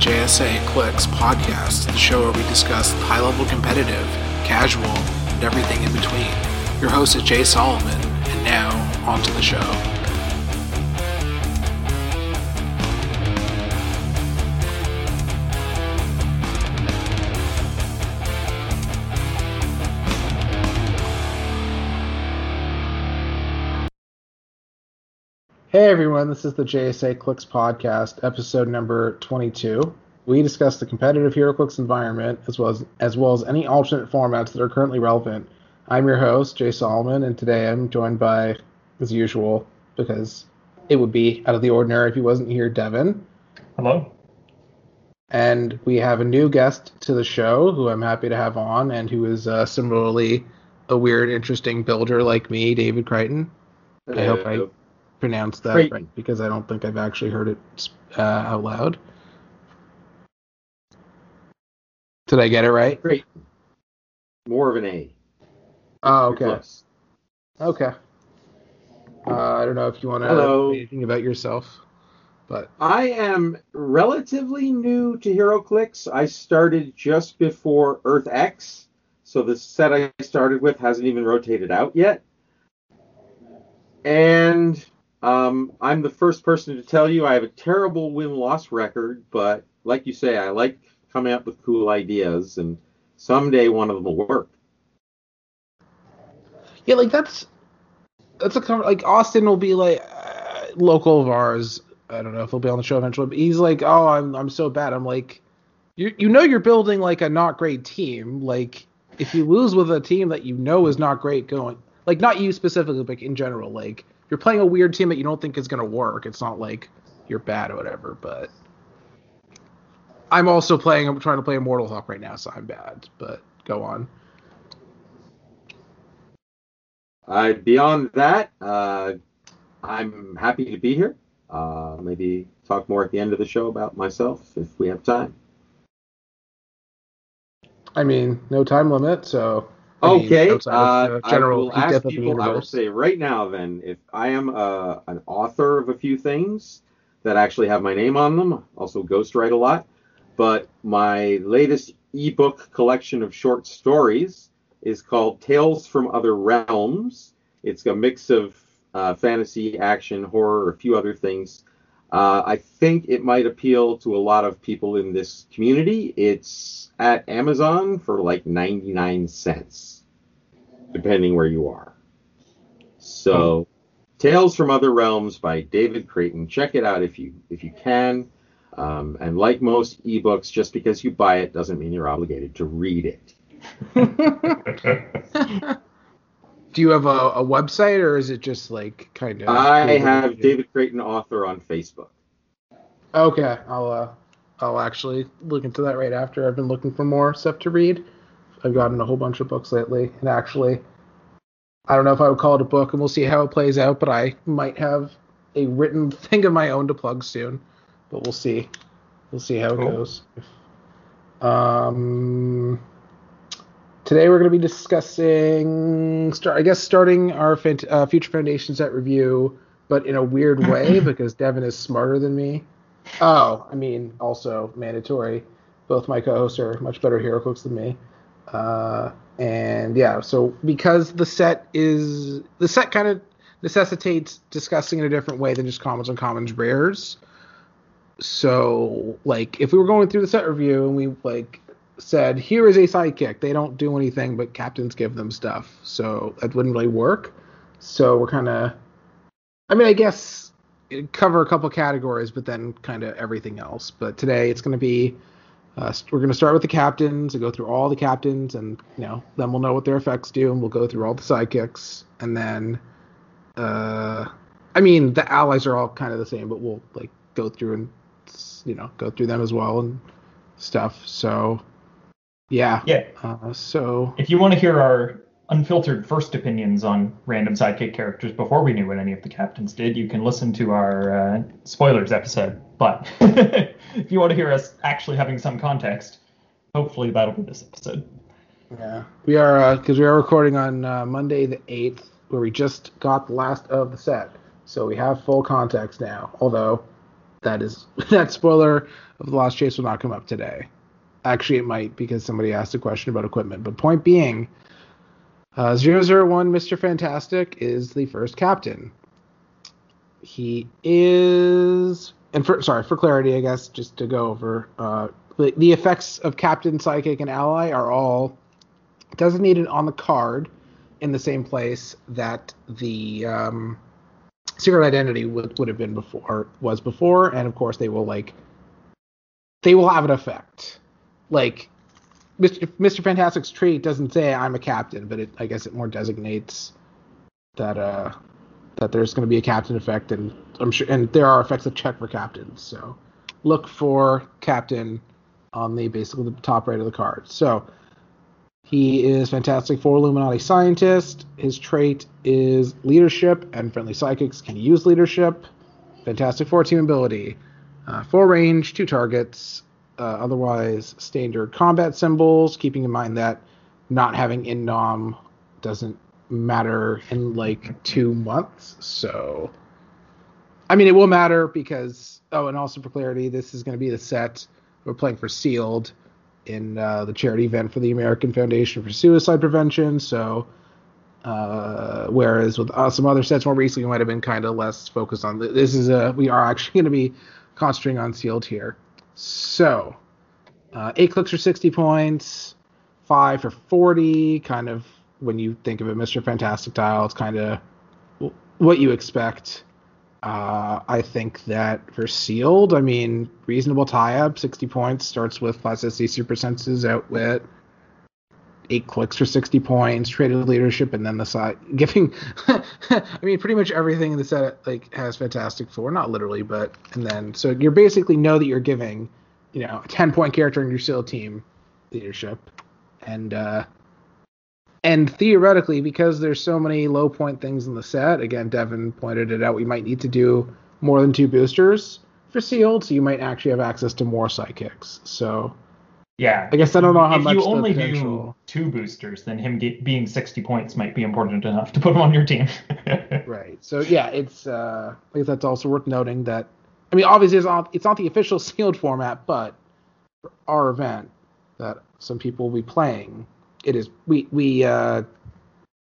JSA Clix podcast, the show where we discuss high-level competitive, casual, and everything in between. Your host is Jay Solomon, and now, on to the show. Hey everyone, this is the JSA Clix podcast, episode number 22. We discuss the competitive HeroClix environment, as well as any alternate formats that are currently relevant. I'm your host, Jay Solomon, and today I'm joined by, as usual, because it would be out of the ordinary if he wasn't here, Devin. Hello. And we have a new guest to the show, who I'm happy to have on, and who is similarly a weird, interesting builder like me, David Creighton. I hope I pronounce that Creighton right, because I don't think I've actually heard it out loud. Did I get it right? Creighton. More of an A. Oh, okay. Okay. I don't know if you want to know anything about yourself, but I am relatively new to HeroClix. I started just before Earth-X, so the set I started with hasn't even rotated out yet. And I'm the first person to tell you I have a terrible win-loss record, but like you say, I like coming up with cool ideas, and someday one of them will work. Yeah, like that's a cover. Like Austin will be like local of ours. I don't know if he'll be on the show eventually, but he's like, "Oh, I'm so bad." I'm like, you know, you're building like a not great team. Like if you lose with a team that you know is not great going, like not you specifically, but in general, like you're playing a weird team that you don't think is gonna work. It's not like you're bad or whatever, but I'm also playing. I'm trying to play Immortal Hulk right now, so I'm bad. But go on. Beyond that, I'm happy to be here. Maybe talk more at the end of the show about myself if we have time. I mean, no time limit, so... Okay, I will say right now then, if I am an author of a few things that actually have my name on them, also ghostwrite a lot, but my latest ebook collection of short stories is called Tales from Other Realms. It's a mix of fantasy, action, horror, a few other things. I think it might appeal to a lot of people in this community. It's at Amazon for like 99 cents, depending where you are. So Tales from Other Realms by David Creighton. Check it out if you can. And like most ebooks, just because you buy it doesn't mean you're obligated to read it. Do you have a website, or is it just like kind of... I have David Creighton Author on Facebook. Okay, I'll actually look into that right after. I've been looking for more stuff to read. I've gotten a whole bunch of books lately, and actually I don't know if I would call it a book, and we'll see how it plays out, but I might have a written thing of my own to plug soon, but we'll see how it goes. Today we're going to be discussing, starting our Future Foundation set review, but in a weird way, because Devin is smarter than me. Oh, I mean, also mandatory. Both my co-hosts are much better HeroClix than me. And yeah, so because the set kind of necessitates discussing in a different way than just commons on commons rares. So, like, if we were going through the set review and we, like, said, here is a sidekick, they don't do anything but captains give them stuff, so that wouldn't really work. So we're kind of, I mean, I guess it'd cover a couple categories, but then kind of everything else. But today it's going to be, we're going to start with the captains and go through all the captains, and you know, then we'll know what their effects do, and we'll go through all the sidekicks, and then I mean, the allies are all kind of the same, but we'll like go through and, you know, go through them as well and stuff. So Yeah. So if you want to hear our unfiltered first opinions on random sidekick characters before we knew what any of the captains did, you can listen to our spoilers episode. But if you want to hear us actually having some context, hopefully that'll be this episode. Yeah, we are, because we are recording on Monday the 8th, where we just got the last of the set. So we have full context now, although that spoiler of The Lost Chase will not come up today. Actually, it might, because somebody asked a question about equipment. But point being, 001 Mr. Fantastic is the first captain. He is... And for clarity, I guess, just to go over, the effects of Captain, Psychic, and Ally are all designated on the card in the same place that the Secret Identity would have been before, was before, and of course they will have an effect. Like Mr. Fantastic's trait doesn't say I'm a captain, but it, I guess, it more designates that that there's going to be a captain effect, and I'm sure, and there are effects that check for captains. So look for captain on the top right of the card. So he is Fantastic Four Illuminati scientist. His trait is leadership, and friendly psychics can use leadership. Fantastic Four team ability: 4 range, 2 targets. Otherwise, standard combat symbols. Keeping in mind that not having in-nom doesn't matter in 2 months. So, I mean, it will matter because, and also for clarity, this is going to be the set we're playing for Sealed in the charity event for the American Foundation for Suicide Prevention. So, whereas with some other sets more recently might have been kind of less focused on this, we are actually going to be concentrating on Sealed here. So, 8 clicks for 60 points, 5 for 40, kind of. When you think of it, Mr. Fantastic style, it's kind of what you expect. I think that for Sealed, I mean, reasonable tie-up, 60 points, starts with plasticity, super senses, outwit, 8 clicks for 60 points, traded leadership, and then the side giving. I mean, pretty much everything in the set has Fantastic Four, not literally, but and then so you basically know that you're giving, a 10-point character in your Sealed team leadership, And theoretically, because there's so many low point things in the set, again, Devin pointed it out, we might need to do more than 2 boosters for Sealed, so you might actually have access to more psychics. So, yeah, I guess I don't know how much. If you only do 2 boosters, then him being 60 points might be important enough to put him on your team. Right. So yeah, it's I guess that's also worth noting that. I mean, obviously, it's not the official Sealed format, but for our event that some people will be playing. It is. Jay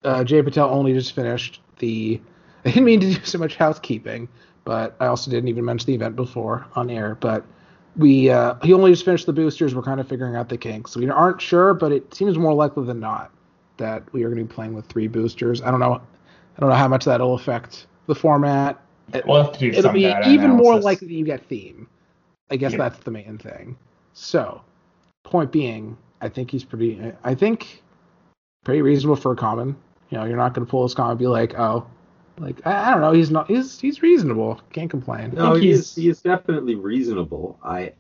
Patel only just finished the. I didn't mean to do so much housekeeping, but I also didn't even mention the event before on air. But he only just finished the boosters. We're kind of figuring out the kinks. We aren't sure, but it seems more likely than not that we are going to be playing with 3 boosters. I don't know how much that'll affect the format. We'll have to do some data analysis. It'll be even more likely that you get theme. I guess that's the main thing. So, point being. I think pretty reasonable for a common. You're not going to pull his common and be I don't know, he's reasonable. Can't complain. No, he is definitely reasonable. I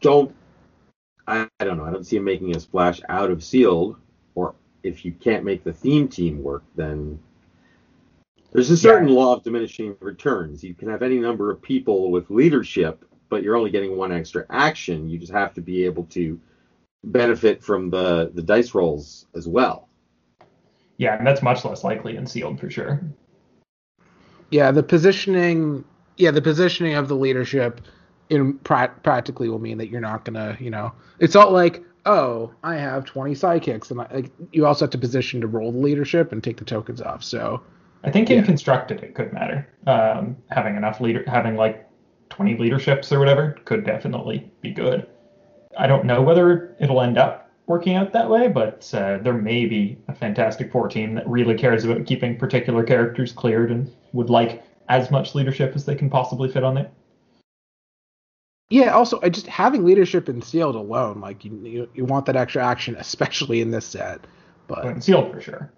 don't know. I don't see him making a splash out of Sealed, or if you can't make the theme team work, then there's a certain law of diminishing returns. You can have any number of people with leadership, but you're only getting 1 extra action. You just have to be able to benefit from the dice rolls as well. Yeah, and that's much less likely in Sealed for sure. Yeah, the positioning of the leadership in practically will mean that you're not gonna, it's not I have 20 sidekicks, and you also have to position to roll the leadership and take the tokens off. So I think in constructed it could matter. Having enough having 20 leaderships or whatever could definitely be good. I don't know whether it'll end up working out that way, but there may be a Fantastic Four team that really cares about keeping particular characters cleared and would like as much leadership as they can possibly fit on there. Yeah, also, just having leadership in Sealed alone, you want that extra action, especially in this set. But in Sealed, for sure.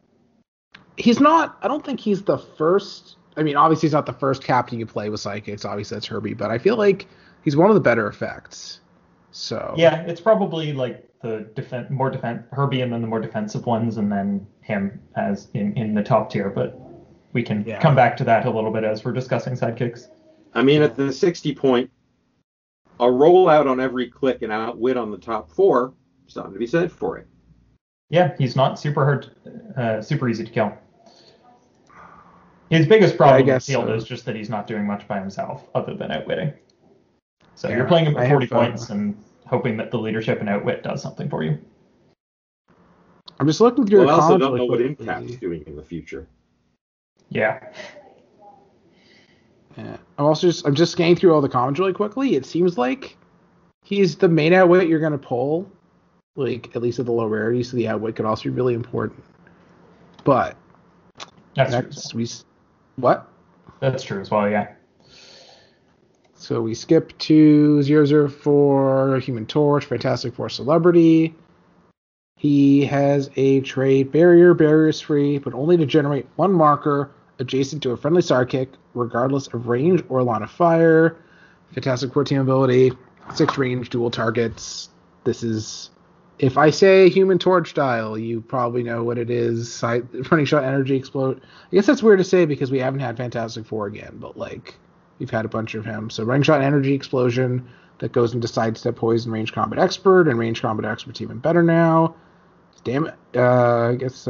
I don't think he's the first... I mean, obviously he's not the first captain you play with Psychics. Obviously that's Herbie, but I feel like he's one of the better effects. So yeah, it's probably the Herbie, and then the more defensive ones, and then him as in the top tier. But we can come back to that a little bit as we're discussing sidekicks. I mean, at the 60 point, a rollout on every click and outwit on the top 4. Something to be said for it. Yeah, he's not super hard, super easy to kill. His biggest problem in Sealed is just that he's not doing much by himself other than outwitting. So yeah, you're playing it for 40 points and hoping that the leadership and outwit does something for you. I'm just looking through. Well, I also don't know what Impact's doing in the future. Yeah. Yeah. I'm just scanning through all the comments really quickly. It seems like he's the main outwit you're gonna pull, like at least at the low rarity. So the outwit could also be really important. But that's true as well. Yeah. So we skip to 004 Human Torch, Fantastic Four Celebrity. He has a trait barriers free, but only to generate one marker adjacent to a friendly sidekick, regardless of range or line of fire. Fantastic Four team ability, 6 range, dual targets. This is, if I say Human Torch style, you probably know what it is. Running shot, energy explode. I guess that's weird to say because we haven't had Fantastic Four again, but like we've had a bunch of him. So running shot, energy explosion that goes into sidestep, poison, range combat expert, and range combat expert's even better now. Damn it. I guess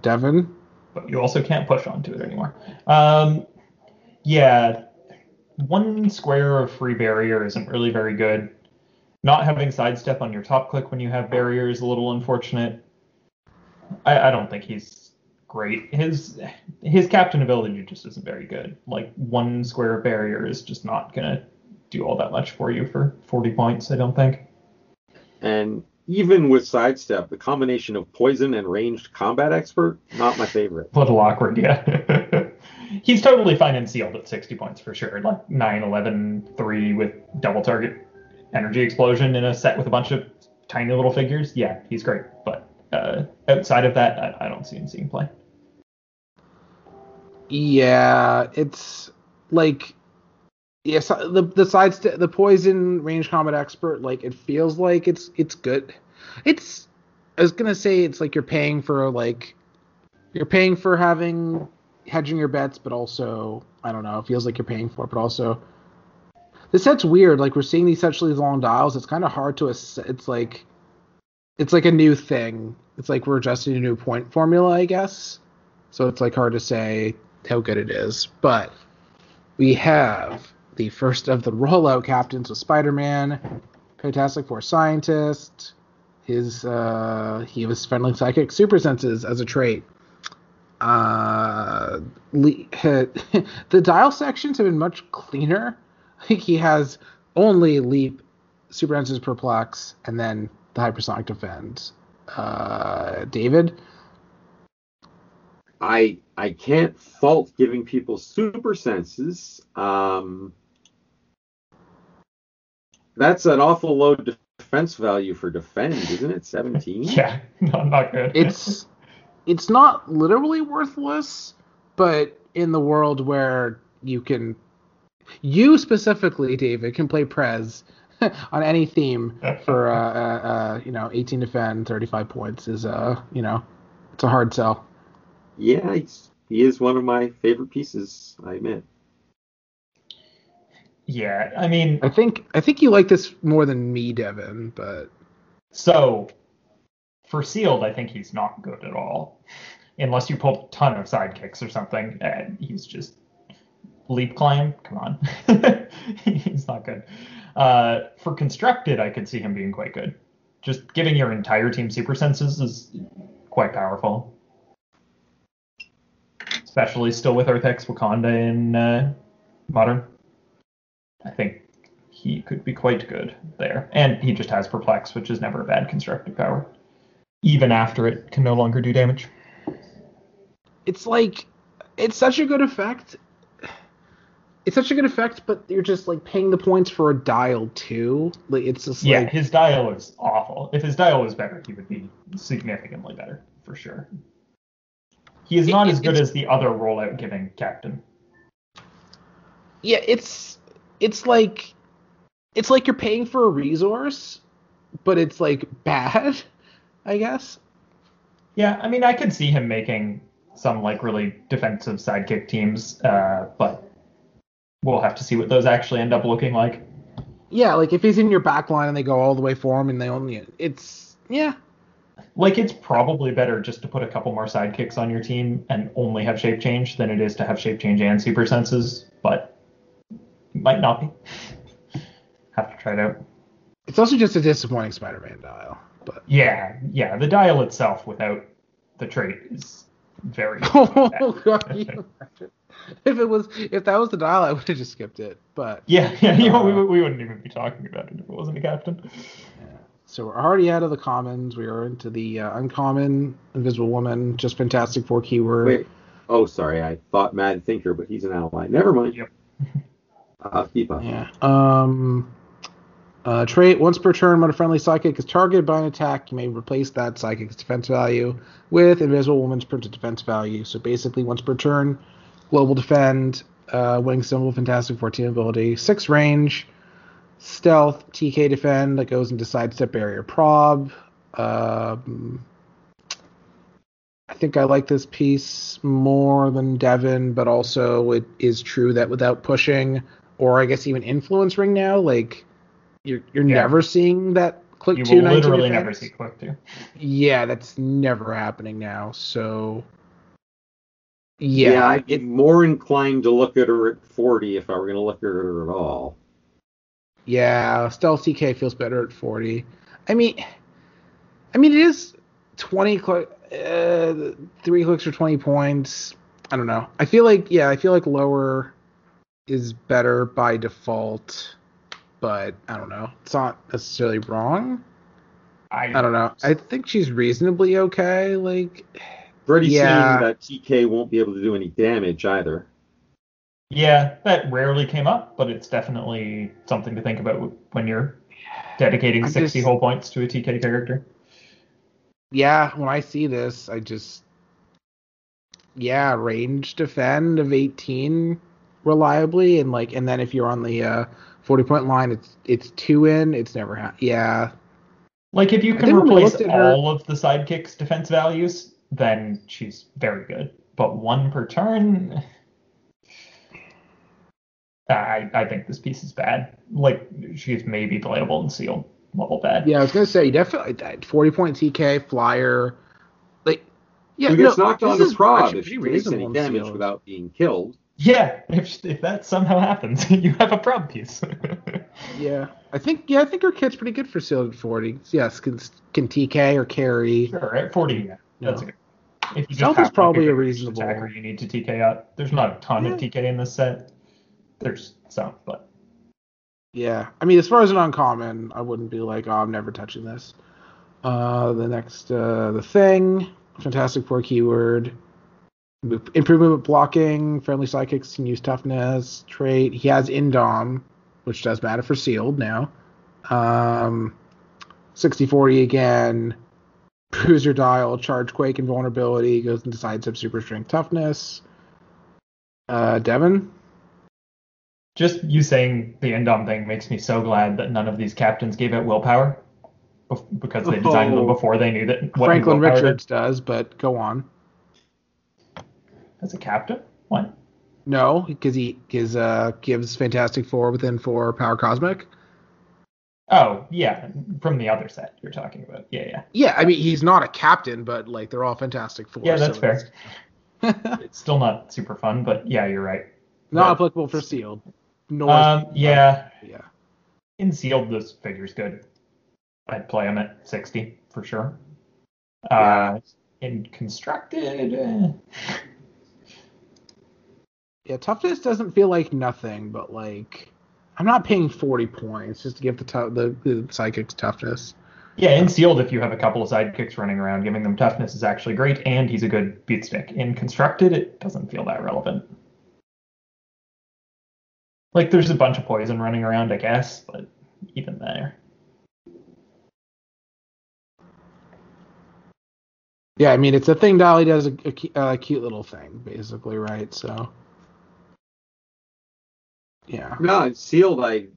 Devin. But you also can't push onto it anymore. Yeah, one square of free barrier isn't really very good. Not having sidestep on your top click when you have barrier is a little unfortunate. I don't think he's great. His captain ability just isn't very good. Like, one square of barrier is just not going to do all that much for you for 40 points, I don't think. And even with sidestep, the combination of poison and ranged combat expert, not my favorite. A little awkward, yeah. He's totally fine in sealed at 60 points for sure. Like 9, 11, 3 with double target energy explosion in a set with a bunch of tiny little figures. Yeah, he's great. But outside of that, I don't see him seeing play. Yeah, it's like... Yes, the sidestep, the poison range combat expert, like it feels like it's good. It's, I was gonna say it's like you're paying for having hedging your bets, but also I don't know. It feels like you're paying for it, but also this set's weird. Like we're seeing these such long dials. It's kind of hard to It's like a new thing. It's like we're adjusting a new point formula, I guess. So it's like hard to say how good it is, but we have the first of the rollout captains with Spider-Man, Fantastic Four Scientist. He was friendly psychic super senses as a trait. The dial sections have been much cleaner. Like he has only leap, super senses, perplex, and then the hypersonic defend. David. I can't fault giving people super senses. That's an awful low defense value for defend, isn't it? 17? Yeah, not good. It's not literally worthless, but in the world where you specifically, David, can play Prez on any theme for 18 defend, 35 points is it's a hard sell. Yeah, he is one of my favorite pieces, I admit. Yeah, I mean... I think you like this more than me, Devin, but... So, for sealed, I think he's not good at all. Unless you pulled a ton of sidekicks or something, and he's just... Leap climb? Come on. He's not good. For constructed, I could see him being quite good. Just giving your entire team super senses is quite powerful. Especially still with Earth-X, Wakanda in Modern. I think he could be quite good there. And he just has Perplex, which is never a bad constructive power. Even after it can no longer do damage. It's like, it's such a good effect. It's such a good effect, but you're just like paying the points for a dial too. Like it's just yeah, like, his dial is awful. If his dial was better, he would be significantly better, for sure. He is not as good as the other rollout giving captain. Yeah, it's like you're paying for a resource, but it's like bad, I guess. Yeah, I mean, I could see him making some like really defensive sidekick teams, but we'll have to see what those actually end up looking like. Yeah, like if he's in your back line and they go all the way for him and yeah. Like, it's probably better just to put a couple more sidekicks on your team and only have shape change than it is to have shape change and super senses, but it might not be. tried out. It's also just a disappointing Spider-Man dial. But yeah, the dial itself without the trait is very. Oh God! If that was the dial, I would have just skipped it. But yeah, we wouldn't even be talking about it if it wasn't a captain. Yeah. So we're already out of the commons. We are into the uncommon, Invisible Woman, just Fantastic Four keyword. Wait. Oh, sorry. I thought Mad Thinker, but he's an ally. Never mind. Yep. Keep up. Yeah. Trait, once per turn when a friendly psychic is targeted by an attack, you may replace that psychic's defense value with Invisible Woman's printed defense value. So basically, once per turn, global defend, wing symbol, Fantastic 14 ability, 6 range, stealth, TK defend that goes into sidestep, barrier, prob. I think I like this piece more than Devin, but also it is true that without pushing, or I guess even influence ring now, like... You're never seeing that click two. You will literally never see click two. Yeah, that's never happening now. So, yeah, I'd be more inclined to look at her at 40 if I were going to look at her at all. Yeah, stealth TK feels better at 40. I mean, it is 3 clicks for 20 points. I don't know. I feel like lower is better by default. But I don't know. It's not necessarily wrong. I don't know. I think she's reasonably okay. Like, Seeing that TK won't be able to do any damage either. Yeah, that rarely came up, but it's definitely something to think about when you're dedicating 60 whole points to a TK character. Yeah, when I see this, I just... Yeah, range defend of 18 reliably, and then if you're on the... 40-point line, it's 2 in, it's never happened. Yeah. Like, if you can replace all of the sidekick's defense values, then she's very good. But 1 per turn... I think this piece is bad. Like, she's maybe playable and sealed level bad. Yeah, I was going to say, definitely that 40-point TK, flyer... Like, yeah, gets knocked on the prod if she takes any damage without being killed. Yeah, if that somehow happens, you have a prob piece. Yeah, I think her kit's pretty good for sealed at 40. Yes, can TK or carry. Sure, at 40, yeah, that's good. If you Stealth is probably a reasonable attacker, you need to TK out. There's not a ton of TK in this set. There's some, but yeah, I mean, as far as an uncommon, I wouldn't be like, oh, I'm never touching this. The next, the Thing, Fantastic Four keyword. Improve movement blocking, friendly psychics can use toughness, trait. He has Indom, which does matter for sealed now. 60-40 again. Bruiser dial, charge quake, and vulnerability. Goes into sidestep, super strength, toughness. Devin? Just you saying the Indom thing makes me so glad that none of these captains gave out willpower. Because they designed them before they knew that. What Franklin Richards does, but go on. As a captain? What? No, because he gives Fantastic Four within 4 power Cosmic. Oh, yeah. From the other set you're talking about. Yeah. Yeah, I mean, he's not a captain, but, like, they're all Fantastic Four. Yeah, that's fair. It's still not super fun, but, yeah, you're right. Not applicable for sealed. Nor yeah. In sealed, this figure's good. I'd play him at 60, for sure. Yeah. In constructed... Yeah, toughness doesn't feel like nothing, but, like, I'm not paying 40 points just to give the sidekicks toughness. Yeah, in sealed, if you have a couple of sidekicks running around, giving them toughness is actually great, and he's a good beat stick. In constructed, it doesn't feel that relevant. Like, there's a bunch of poison running around, I guess, but even there. Yeah, I mean, it's a thing Dolly does, a cute little thing, basically, right? So... Yeah. No, it's sealed. I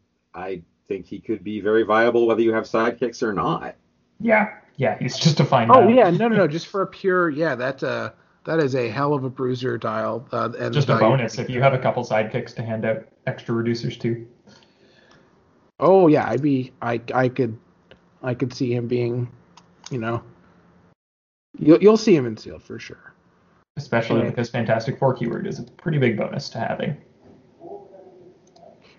think he could be very viable whether you have sidekicks or not. Yeah, he's just a fine. Oh, yeah, no, just for a pure, that is a hell of a bruiser dial. And just a bonus if you have a couple sidekicks to hand out extra reducers to. Oh yeah, I could see him being, you'll see him in sealed for sure. Especially with this Fantastic Four keyword is a pretty big bonus to having.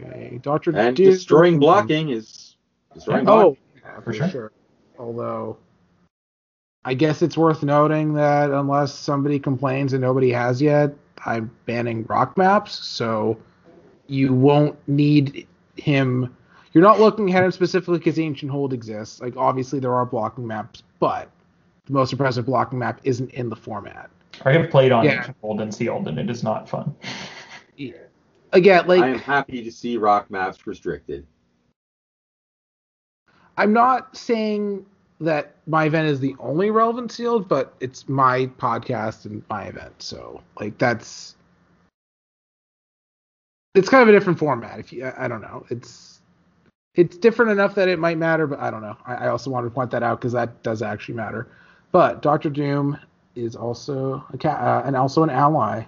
Okay, Doctor Doom. And destroying blocking is destroying blocking. Oh, yeah, for sure. Although, I guess it's worth noting that unless somebody complains and nobody has yet, I'm banning rock maps, so you won't need him. You're not looking at him specifically because Ancient Hold exists. Like, obviously there are blocking maps, but the most impressive blocking map isn't in the format. I have played on Ancient Hold and Sealed, and it is not fun. Yeah. Again, like, I am happy to see rock maps restricted. I'm not saying that my event is the only relevant sealed, but it's my podcast and my event, so like that's, it's kind of a different format. If you, I don't know, it's different enough that it might matter, but I don't know. I also wanted to point that out because that does actually matter. But Doctor Doom is also an ally,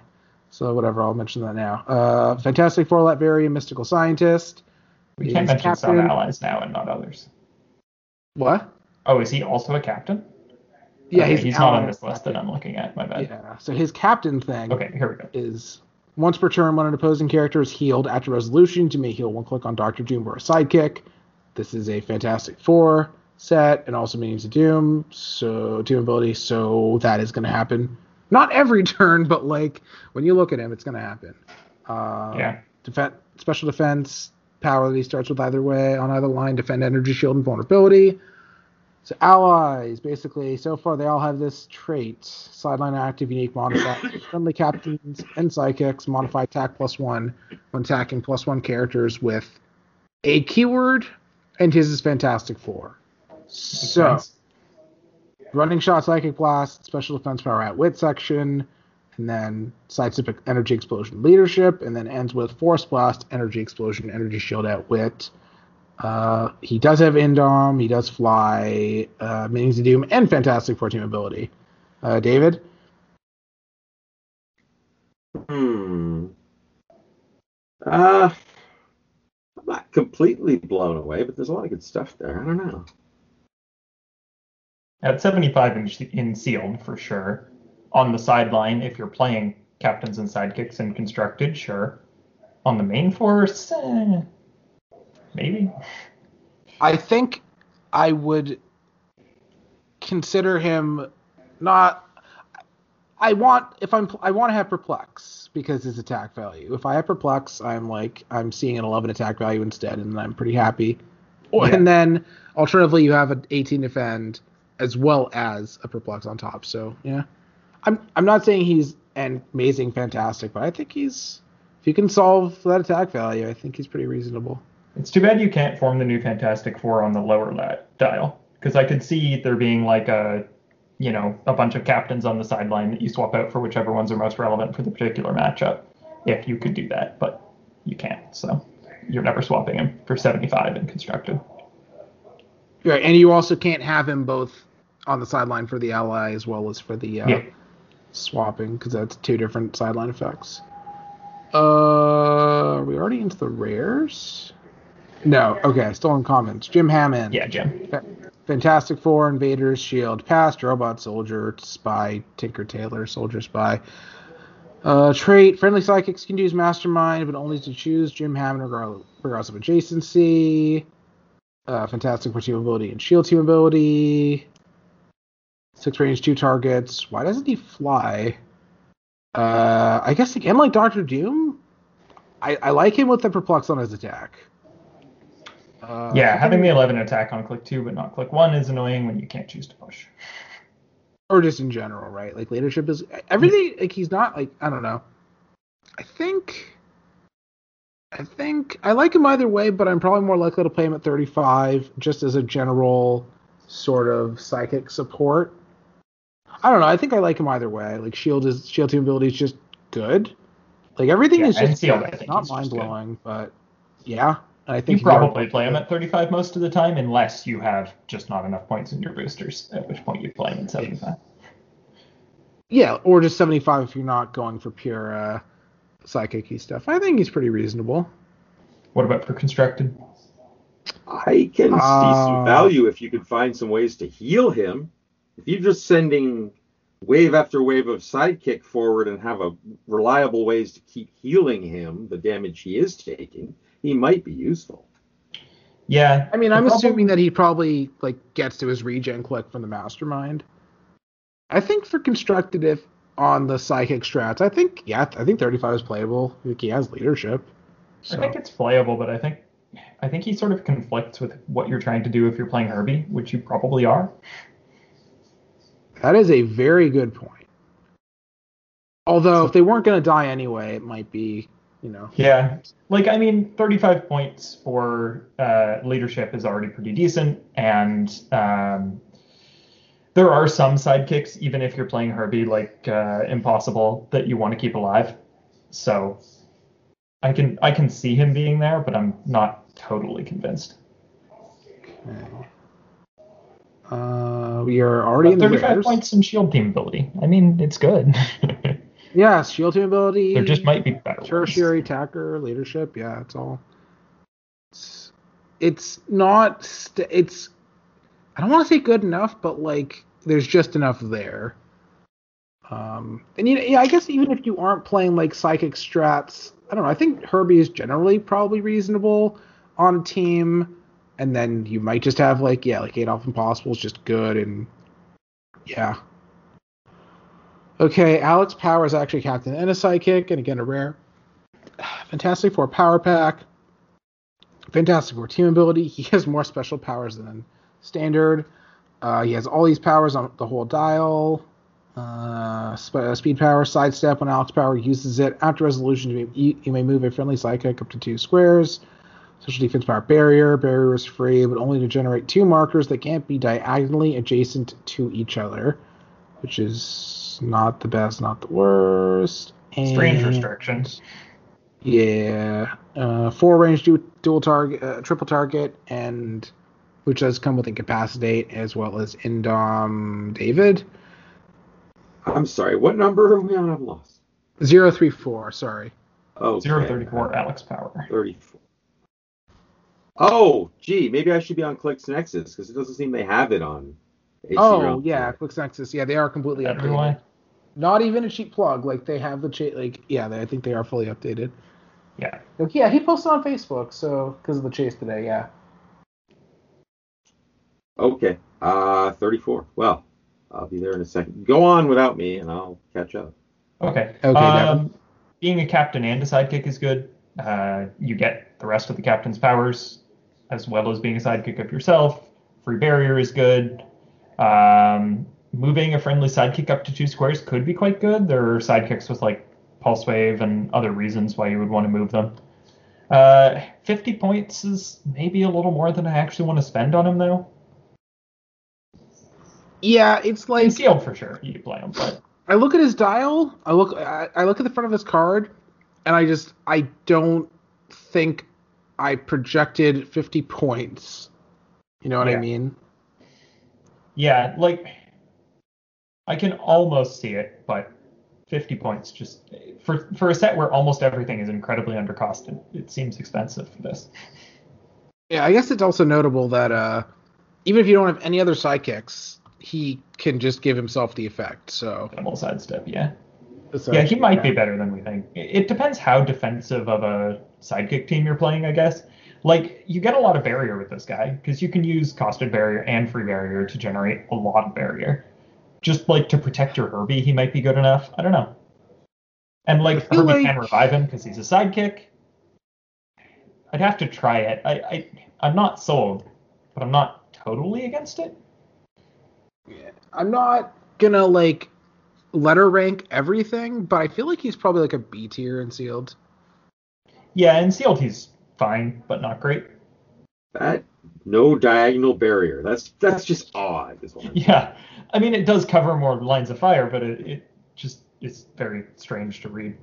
so whatever. I'll mention that now. Fantastic Four, Latveria, Mystical Scientist. We can't mention some allies now and not others. What? Oh, is he also a captain? Yeah, okay, he's not on this list that I'm looking at. My bad. Yeah, so his captain thing. Okay, here we go. Is once per turn when an opposing character is healed after resolution, you may heal one click on Doctor Doom or a sidekick. This is a Fantastic Four set and also Minions of Doom. So Doom ability. So that is going to happen. Not every turn, but like when you look at him, it's going to happen. Yeah. Special defense power that he starts with either way on either line. Defend, energy, shield, and vulnerability. So allies, basically, so far they all have this trait. Sideline active, unique modifier. Friendly captains and sidekicks modify attack +1 when attacking +1 characters with a keyword, and his is Fantastic Four. So, running shot, psychic blast, special defense power outwit section, and then sidestep energy explosion leadership, and then ends with force blast, energy explosion, energy shield outwit. He does have Indom, he does fly, Minions of Doom, and Fantastic Four team ability. David? I'm not completely blown away, but there's a lot of good stuff there. I don't know. At 75 in sealed, for sure. On the sideline, if you're playing captains and sidekicks in constructed, sure. On the main force, maybe. I think I would consider him not. I want to have perplex because his attack value. If I have perplex, I'm seeing an 11 attack value instead, and I'm pretty happy. Yeah. And then alternatively, you have an 18 defend as well as a perplex on top. So yeah, I'm not saying he's an amazing fantastic, but I think he's, if you can solve that attack value, I think he's pretty reasonable. It's too bad you can't form the new Fantastic Four on the lower dial, because I could see there being like a bunch of captains on the sideline that you swap out for whichever ones are most relevant for the particular matchup, if you could do that, but you can't. So you're never swapping him for 75 in constructed. Right, and you also can't have him both on the sideline for the ally as well as for the swapping, because that's two different sideline effects. Are we already into the rares? No, okay, still in comments. Jim Hammond. Yeah, Jim. Fantastic Four, Invaders, Shield, Past, Robot, Soldier, Spy, Tinker, Tailor, Soldier, Spy. Trait, friendly psychics can use Mastermind, but only to choose Jim Hammond regardless of adjacency. Fantastic Four team ability and Shield team ability. 6 range, 2 targets. Why doesn't he fly? I guess, again, like Doctor Doom, I like him with the perplex on his attack. Having the 11 attack on click 2 but not click 1 is annoying when you can't choose to push. Or just in general, right? Like, leadership is everything. Like, he's not, like, I don't know. I think I like him either way, but I'm probably more likely to play him at 35 just as a general sort of psychic support. I don't know. I think I like him either way. Like, shield team ability is just good. Like, everything is just good. It's not mind blowing, but yeah. I think you probably play him at 35 most of the time, unless you have just not enough points in your boosters, at which point you play him at 75. Yeah, or just 75 if you're not going for pure psychic-y stuff. I think he's pretty reasonable. What about for constructed? I can see some value if you can find some ways to heal him. If you're just sending wave after wave of sidekick forward and have a reliable ways to keep healing him, the damage he is taking, he might be useful. Yeah. I mean, I'm assuming that he probably like gets to his regen click from the mastermind. I think for constructive on the psychic strats, I think 35 is playable. I think he has leadership. So. I think it's playable, but I think he sort of conflicts with what you're trying to do if you're playing Herbie, which you probably are. That is a very good point. Although, if they weren't going to die anyway, it might be, you know. Yeah. Like, I mean, 35 points for leadership is already pretty decent, and there are some sidekicks, even if you're playing Herbie, like Impossible, that you want to keep alive. So, I can see him being there, but I'm not totally convinced. Okay. We are already in the 35 rares. Points in Shield team ability. I mean, it's good. Yeah, Shield team ability. There just might be better. Tertiary attacker, leadership. Yeah, it's all. It's not. It's. I don't want to say good enough, but like, there's just enough there. And you know, yeah, I guess even if you aren't playing like psychic strats, I don't know. I think Herbie is generally probably reasonable on a team. And then you might just have, like, yeah, like Adolf Impossible is just good, and yeah. Okay, Alex Power is actually captain and a psychic, and again, a rare. Fantastic Four Power Pack. Fantastic Four Team Ability. He has more special powers than standard. He has all these powers on the whole dial. Speed Power, Sidestep. When Alex Power uses it, after resolution, you may move a friendly psychic up to 2 squares. Special defense power barrier. Barrier is free, but only to generate 2 markers that can't be diagonally adjacent to each other, which is not the best, not the worst. And strange restrictions. Yeah. 4 range dual target, triple target, and which does come with incapacitate as well as Indom. David. I'm sorry. What number are we on? I've lost. 034. Sorry. Oh. 034. Alex Power. 34. Oh, gee, maybe I should be on Clix Nexus, because it doesn't seem they have it on AC. Oh, yeah, Clix Nexus. Yeah, they are completely updated. Not even a cheap plug. Like, they have the chain. Like, yeah, I think they are fully updated. Yeah. Like, yeah, he posted on Facebook, so, because of the chase today, yeah. Okay, 34. Well, I'll be there in a second. Go on without me, and I'll catch up. Okay. Okay. Being a captain and a sidekick is good. You get the rest of the captain's powers, as well as being a sidekick of yourself. Free barrier is good. Moving a friendly sidekick up to 2 squares could be quite good. There are sidekicks with like Pulse Wave and other reasons why you would want to move them. 50 points is maybe a little more than I actually want to spend on him, though. Yeah, it's like... Sealed for sure, you play him, but... I look at his dial, I look at the front of his card, and I don't... think I projected 50 points. You know what I mean? Yeah, like I can almost see it, but 50 points just for a set where almost everything is incredibly undercosted, it seems expensive for this. Yeah, I guess it's also notable that even if you don't have any other sidekicks, he can just give himself the effect. So double sidestep, yeah. So, yeah, he might be better than we think. It depends how defensive of a sidekick team you're playing, I guess. Like, you get a lot of barrier with this guy, because you can use costed barrier and free barrier to generate a lot of barrier. Just, like, to protect your Herbie, he might be good enough. I don't know. And, like, Herbie can revive him because he's a sidekick. I'd have to try it. I'm not sold, but I'm not totally against it. Yeah, I'm not gonna, like... letter rank everything, but I feel like he's probably like a B tier in Sealed. Yeah, in Sealed he's fine, but not great. That no diagonal barrier. That's just odd. Yeah, I mean it does cover more lines of fire, but it just it's very strange to read.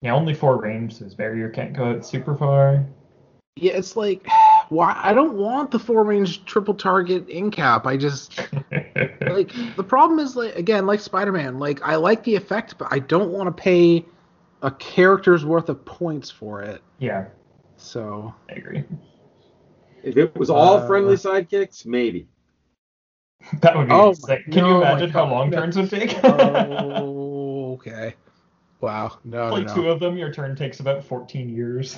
Yeah, only 4 range, so his barrier can't go out super far. Yeah, it's like. Why I don't want the 4 range triple target in cap. I just like the problem is like again like Spider-Man. Like I like the effect, but I don't want to pay a character's worth of points for it. Yeah. So I agree. If it was all friendly sidekicks, maybe that would be. Oh, insane. Can you imagine how long turns would take? Oh, okay. Wow. No, like no. Two of them, your turn takes about 14 years.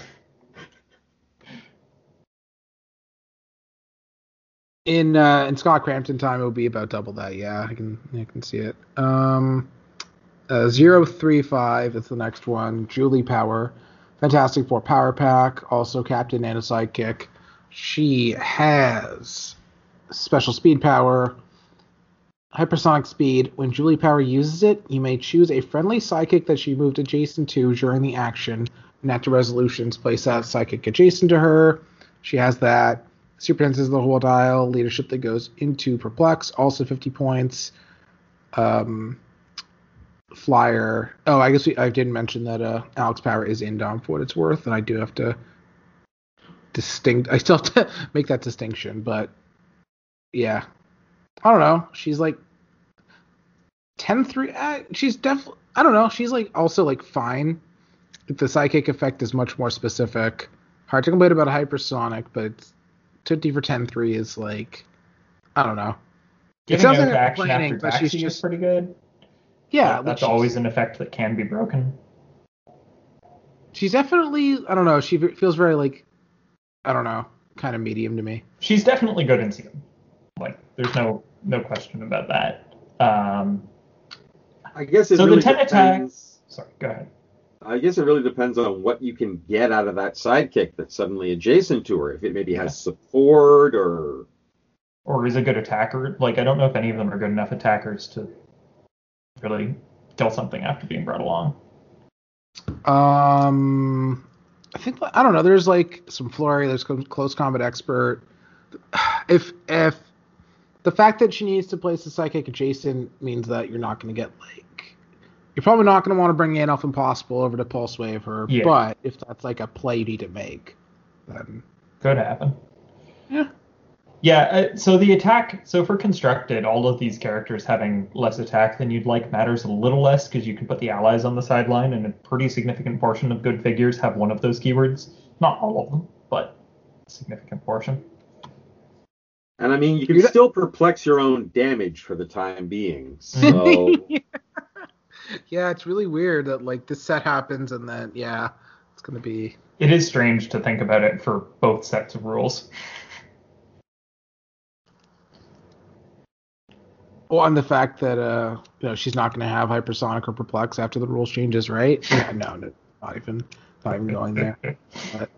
In Scott Crampton time, it would be about double that. Yeah, I can see it. 035 is the next one. Julie Power, Fantastic Four Power Pack, also Captain and a Sidekick. She has special speed power, hypersonic speed. When Julie Power uses it, you may choose a friendly sidekick that she moved adjacent to during the action, and after resolutions, place that sidekick adjacent to her. She has that. Super Tense is the whole dial. Leadership that goes into Perplex, also 50 points. Flyer. Oh, I guess I didn't mention that Alex Power is in Dom for what it's worth, and I do have to I still have to make that distinction, but yeah. I don't know. She's like 10-3. She's definitely. I don't know. She's like also like fine. The psychic effect is much more specific. Hard to complain about a hypersonic, but 50 for 10-3 is like, I don't know. It sounds like they're complaining, but she's just pretty good. Yeah, like, that's always an effect that can be broken. She's definitely, I don't know. She feels very like, I don't know, kind of medium to me. She's definitely good in season. Like, there's no question about that. I guess it so really the 10 attacks. Sorry, go ahead. I guess it really depends on what you can get out of that sidekick that's suddenly adjacent to her. If it maybe has support or is a good attacker. Like, I don't know if any of them are good enough attackers to really kill something after being brought along. I think, I don't know. There's like some flurry. There's close combat expert. If the fact that she needs to place the psychic adjacent means that you're not going to get like, you're probably not going to want to bring Adolf Impossible over to Pulse Wave her. Yeah. But if that's like a play you need to make, then could happen. Yeah. Yeah. So the attack. So for constructed, all of these characters having less attack than you'd like matters a little less because you can put the allies on the sideline, and a pretty significant portion of good figures have one of those keywords. Not all of them, but a significant portion. And I mean, you can still perplex your own damage for the time being. So. Yeah, it's really weird that like this set happens and then it's gonna be. It is strange to think about it for both sets of rules. Well, and the fact that she's not gonna have hypersonic or perplex after the rules changes, right? Yeah, no, not even going there. But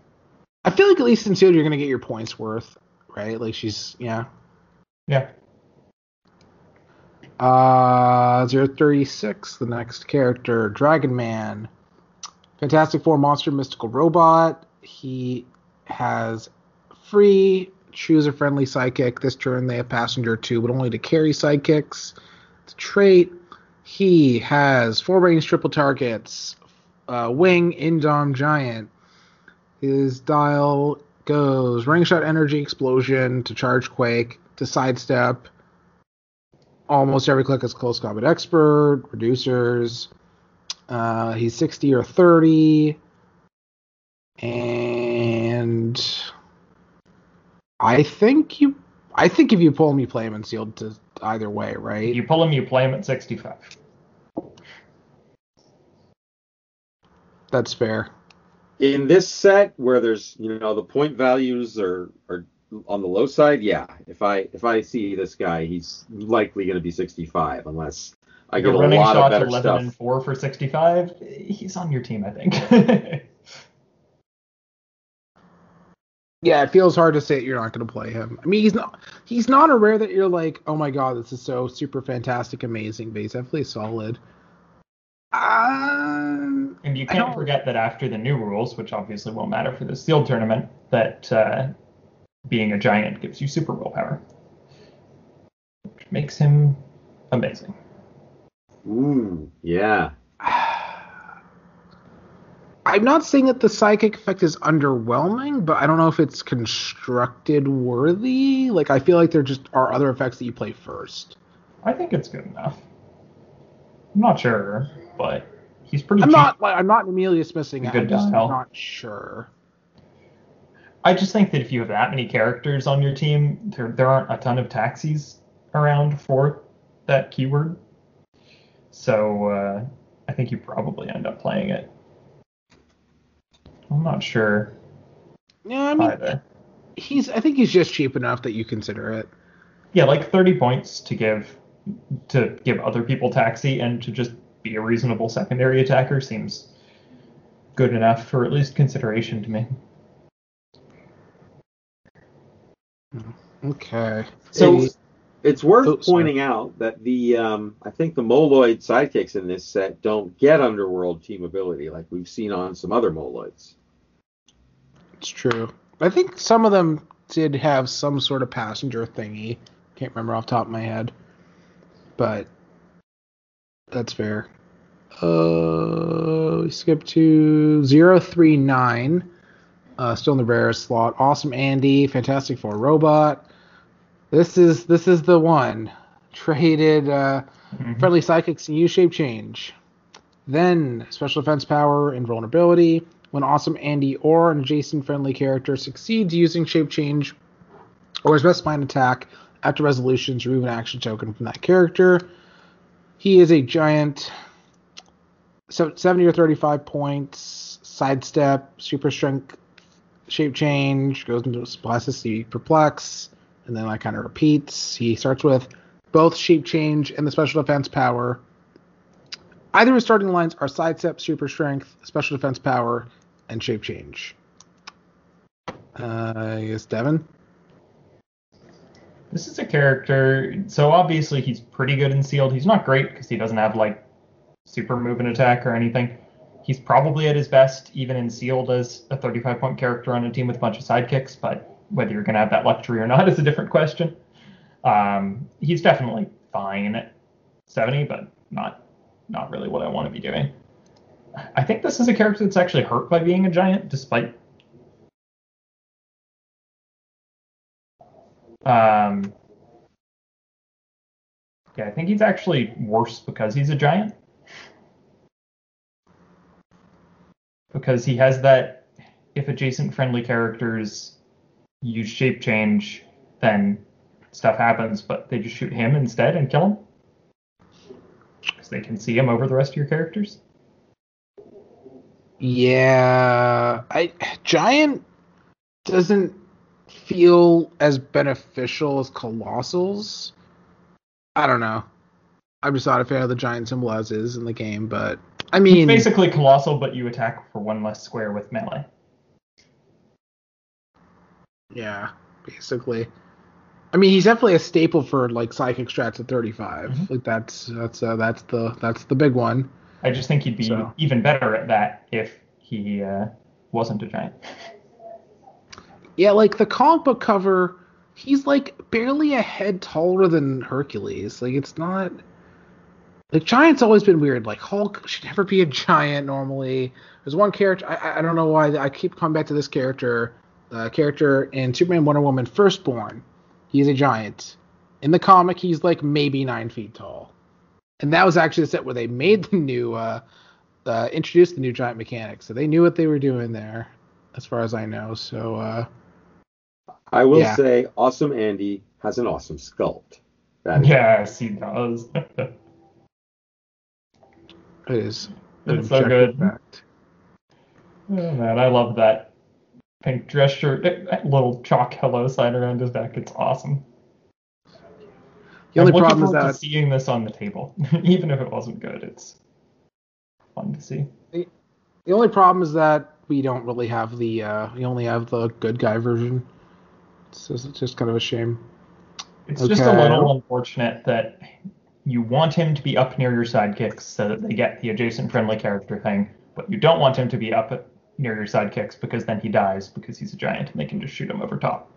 I feel like at least in Sealed you're gonna get your points worth. Right? Like she's, Yeah. 036, the next character, Dragon Man. Fantastic Four monster mystical robot. He has free, choose a friendly sidekick. This turn they have passenger 2, but only to carry sidekicks. It's a trait. He has full range triple targets. Wing, Indom, Giant. His dial goes Ring Shot, Energy Explosion, to Charge Quake, to Sidestep. Almost every click is Close Combat Expert, Reducers. He's 60 or 30. And I think if you pull him, you play him in Sealed to either way, right? You pull him, you play him at 65. That's fair. In this set where there's, the point values are on the low side, yeah. If I see this guy, he's likely going to be 65 unless I get a lot of better stuff. Running shots 11 and 4 for 65, he's on your team, I think. Yeah, it feels hard to say that you're not going to play him. I mean, he's not a rare that you're like, oh my god, this is so super fantastic, amazing, but he's definitely solid. And you can't forget that after the new rules, which obviously won't matter for the Sealed tournament, that being a giant gives you super willpower, which makes him amazing. Ooh, yeah. I'm not saying that the psychic effect is underwhelming, but I don't know if it's constructed worthy. Like, I feel like there just are other effects that you play first. I think it's good enough. I'm not sure, but he's pretty. I'm not immediately dismissing it. I'm not sure. I just think that if you have that many characters on your team, there aren't a ton of taxis around for that keyword. So I I think you probably end up playing it. I'm not sure. Yeah, I mean, either. I think he's just cheap enough that you consider it. Yeah, like 30 points to give other people taxi and to just be a reasonable secondary attacker seems good enough for at least consideration to me. Okay. So it's worth pointing out that the I think the Moloid sidekicks in this set don't get Underworld team ability like we've seen on some other Moloids. It's true. I think some of them did have some sort of passenger thingy. Can't remember off the top of my head. But that's fair. We skip to 039. Still in the rarest slot. Awesome Andy, Fantastic Four Robot. This is the one. Traded friendly psychics and U-shape change. Then special defense power and vulnerability. When Awesome Andy or an adjacent friendly character succeeds using shape change or his best mind attack, after resolutions, remove an action token from that character. He is a giant, 70 or 35 points, sidestep, super strength, shape change, goes into plasticity, perplex, and then that kind of repeats. He starts with both shape change and the special defense power. Either of his starting lines are sidestep, super strength, special defense power, and shape change. I guess Devin? This is a character, so obviously he's pretty good in sealed. He's not great because he doesn't have, like, super move and attack or anything. He's probably at his best even in sealed as a 35-point character on a team with a bunch of sidekicks, but whether you're going to have that luxury or not is a different question. He's definitely fine at 70, but not really what I want to be doing. I think this is a character that's actually hurt by being a giant, despite... I think he's actually worse because he's a giant. Because he has that, if adjacent friendly characters use shape change, then stuff happens, but they just shoot him instead and kill him. Because they can see him over the rest of your characters. Yeah, giant doesn't feel as beneficial as Colossals. I don't know. I'm just not a fan of the giant symbol as is in the game, but I mean... It's basically Colossal, but you attack for one less square with melee. Yeah, basically. I mean, he's definitely a staple for, like, psychic strats at 35. Mm-hmm. Like, that's the big one. I just think he'd be even better at that if he wasn't a giant. Yeah, like, the comic book cover, he's, like, barely a head taller than Hercules. Like, it's not... Like, giant's always been weird. Like, Hulk should never be a giant normally. There's one character... I don't know why I keep coming back to this character. The character in Superman, Wonder Woman, Firstborn. He's a giant. In the comic, he's, like, maybe 9 feet tall. And that was actually the set where they made the new... introduced the new giant mechanic. So they knew what they were doing there, as far as I know, so... I will say, Awesome Andy has an awesome sculpt. Yes, he does. It is. It's so good. Fact. Oh, man, I love that pink dress shirt, that little chalk hello sign around his back. It's awesome. The only problem is that seeing this on the table, even if it wasn't good, it's fun to see. The only problem is that we don't really have we only have the good guy version. So it's just kind of a shame. It's just a little unfortunate that you want him to be up near your sidekicks so that they get the adjacent friendly character thing, but you don't want him to be up near your sidekicks because then he dies because he's a giant and they can just shoot him over top.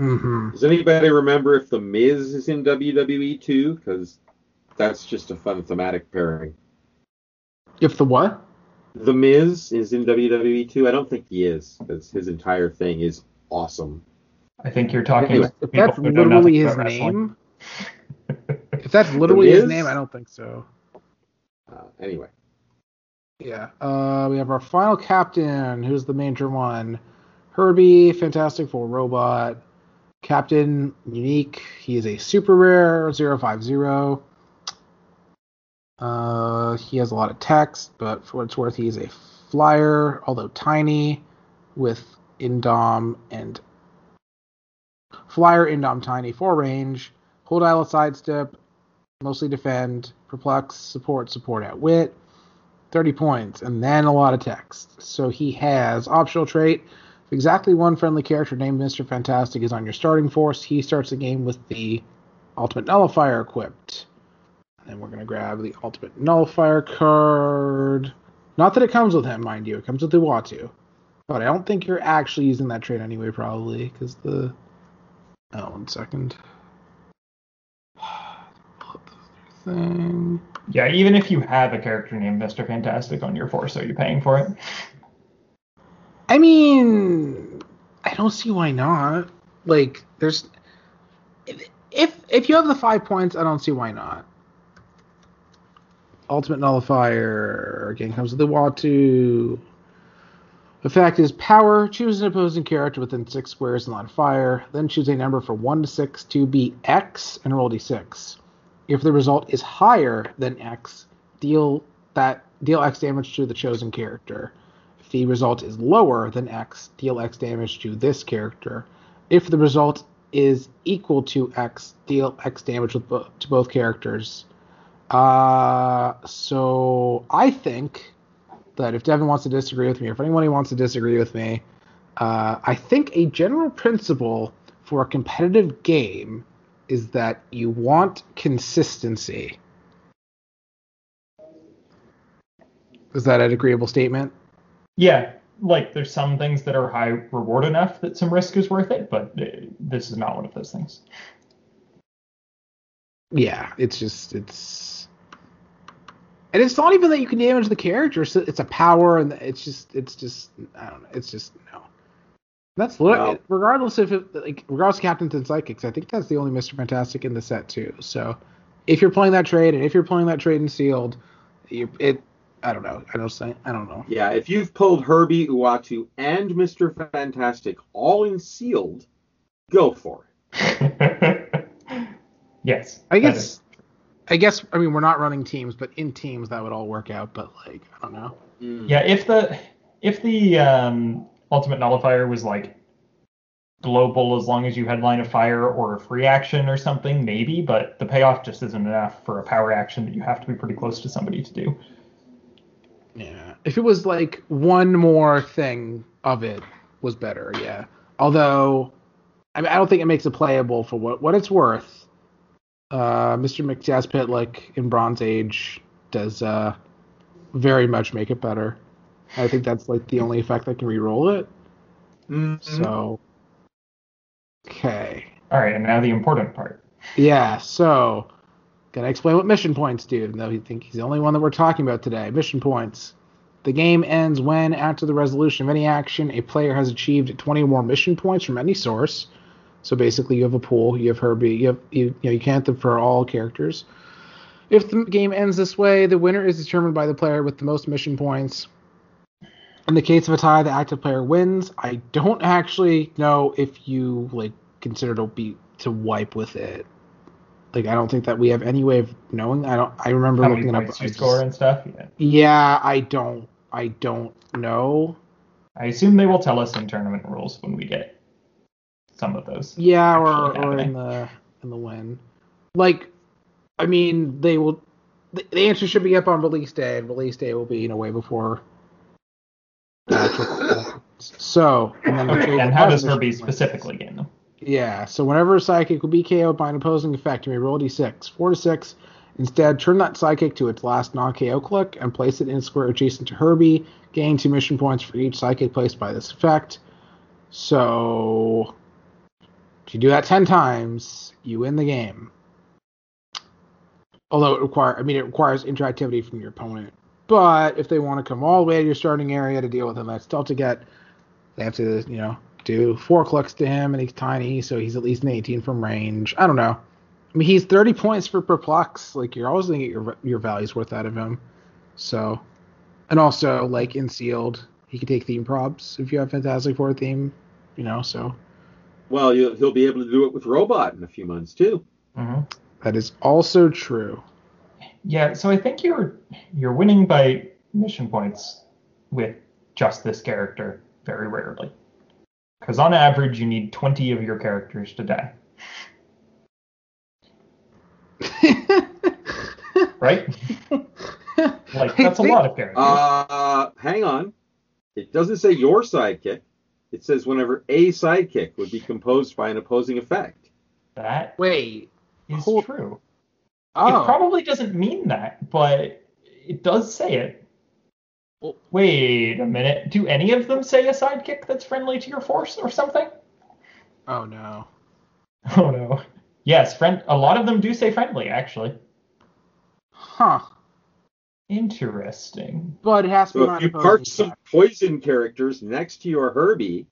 Mm-hmm. Does anybody remember if The Miz is in WWE too? Because that's just a fun thematic pairing. If the what? The Miz is in WWE too. I don't think he is, because his entire thing is awesome. I think you're talking about people that's who literally his name. If that's literally his name, I don't think so. Anyway. Yeah. We have our final captain, who's the major one. Herbie, Fantastic Four Robot. Captain, unique. He is a super rare, 050. He has a lot of text, but for what it's worth, he is a flyer, although tiny, with Indom and Flyer, Indom, Tiny, 4 range, hold islet sidestep, mostly defend, perplex, support at wit, 30 points, and then a lot of text. So he has optional trait. If exactly one friendly character named Mr. Fantastic is on your starting force, he starts the game with the Ultimate Nullifier equipped. And then we're going to grab the Ultimate Nullifier card. Not that it comes with him, mind you. It comes with Uatu. But I don't think you're actually using that trait anyway, probably, because the... Oh, 1 second. Thing. Yeah, even if you have a character named Mr. Fantastic on your force, are you paying for it? I mean, I don't see why not. Like, there's... If you have the 5 points, I don't see why not. Ultimate Nullifier, again, comes with the Uatu. Effect is power. Choose an opposing character within 6 squares and line of fire. Then choose a number from 1 to 6 to be X and roll D6. If the result is higher than X, deal X damage to the chosen character. If the result is lower than X, deal X damage to this character. If the result is equal to X, deal X damage to both characters. So I think that if Devin wants to disagree with me, or if anyone wants to disagree with me, I think a general principle for a competitive game is that you want consistency. Is that an agreeable statement? Yeah, like there's some things that are high reward enough that some risk is worth it, but this is not one of those things. Yeah, and it's not even that you can damage the character. So it's a power, and it's just, I don't know, it's just, no. That's literally, regardless of captains and psychics, I think that's the only Mr. Fantastic in the set too. So, if you're playing that trade, and if you're playing that trade in sealed, I don't know. Yeah, if you've pulled Herbie, Uatu, and Mr. Fantastic all in sealed, go for it. Yes, I guess. I mean, we're not running teams, but in teams that would all work out. But like, I don't know. Yeah, if the Ultimate Nullifier was like global as long as you had line of fire or a free action or something, maybe, but the payoff just isn't enough for a power action that you have to be pretty close to somebody to do. Yeah. If it was like one more thing of it was better, yeah. Although, I mean, I don't think it makes it playable for what it's worth. Mr. McJazzpit, like in Bronze Age, does very much make it better. I think that's like the only effect that can reroll it. Mm-hmm. So, okay. All right, and now the important part. Yeah. So, gotta explain what mission points do. Though you think he's the only one that we're talking about today. Mission points. The game ends when, after the resolution of any action, a player has achieved 20 or more mission points from any source. So basically, you have a pool. You have Herbie. You can't for all characters. If the game ends this way, the winner is determined by the player with the most mission points. In the case of a tie, the active player wins. I don't actually know if you consider it a beat to wipe with it. Like, I don't think that we have any way of knowing. I remember how looking many points up you score and stuff. Yeah, I don't know. I assume they will tell us in tournament rules when we get some of those. Yeah, or in the win. Like, I mean, they will. The answer should be up on release day, and release day will be way before. So, and how does Herbie specifically gain them? Yeah, so whenever a psychic will be KO'd by an opposing effect, you may roll D6, 4 to 6. Instead, turn that psychic to its last non-KO click and place it in a square adjacent to Herbie. Gain 2 mission points for each psychic placed by this effect. So, if you do that 10 times, you win the game. Although it requires interactivity from your opponent. But if they want to come all the way to your starting area to deal with him, that's tough to get. They have to, do 4 clicks to him, and he's tiny, so he's at least an 18 from range. I don't know. I mean, he's 30 points for perplex. Like, you're always going to get your values worth out of him. So, and also, like, in sealed, he can take theme props if you have Fantastic Four theme, so. Well, he'll be able to do it with Robot in a few months, too. Mm-hmm. That is also true. Yeah, so I think you're winning by mission points with just this character very rarely. Because on average, you need 20 of your characters to die. Right? Like, that's a lot of characters. Hang on. It doesn't say your sidekick. It says whenever a sidekick would be composed by an opposing effect. That way is true. Oh. It probably doesn't mean that, but it does say it. Well, wait a minute. Do any of them say a sidekick that's friendly to your force or something? Oh, no. Oh, no. Yes, a lot of them do say friendly, actually. Huh. Interesting. But it has to be if you park some poison characters next to your Herbie...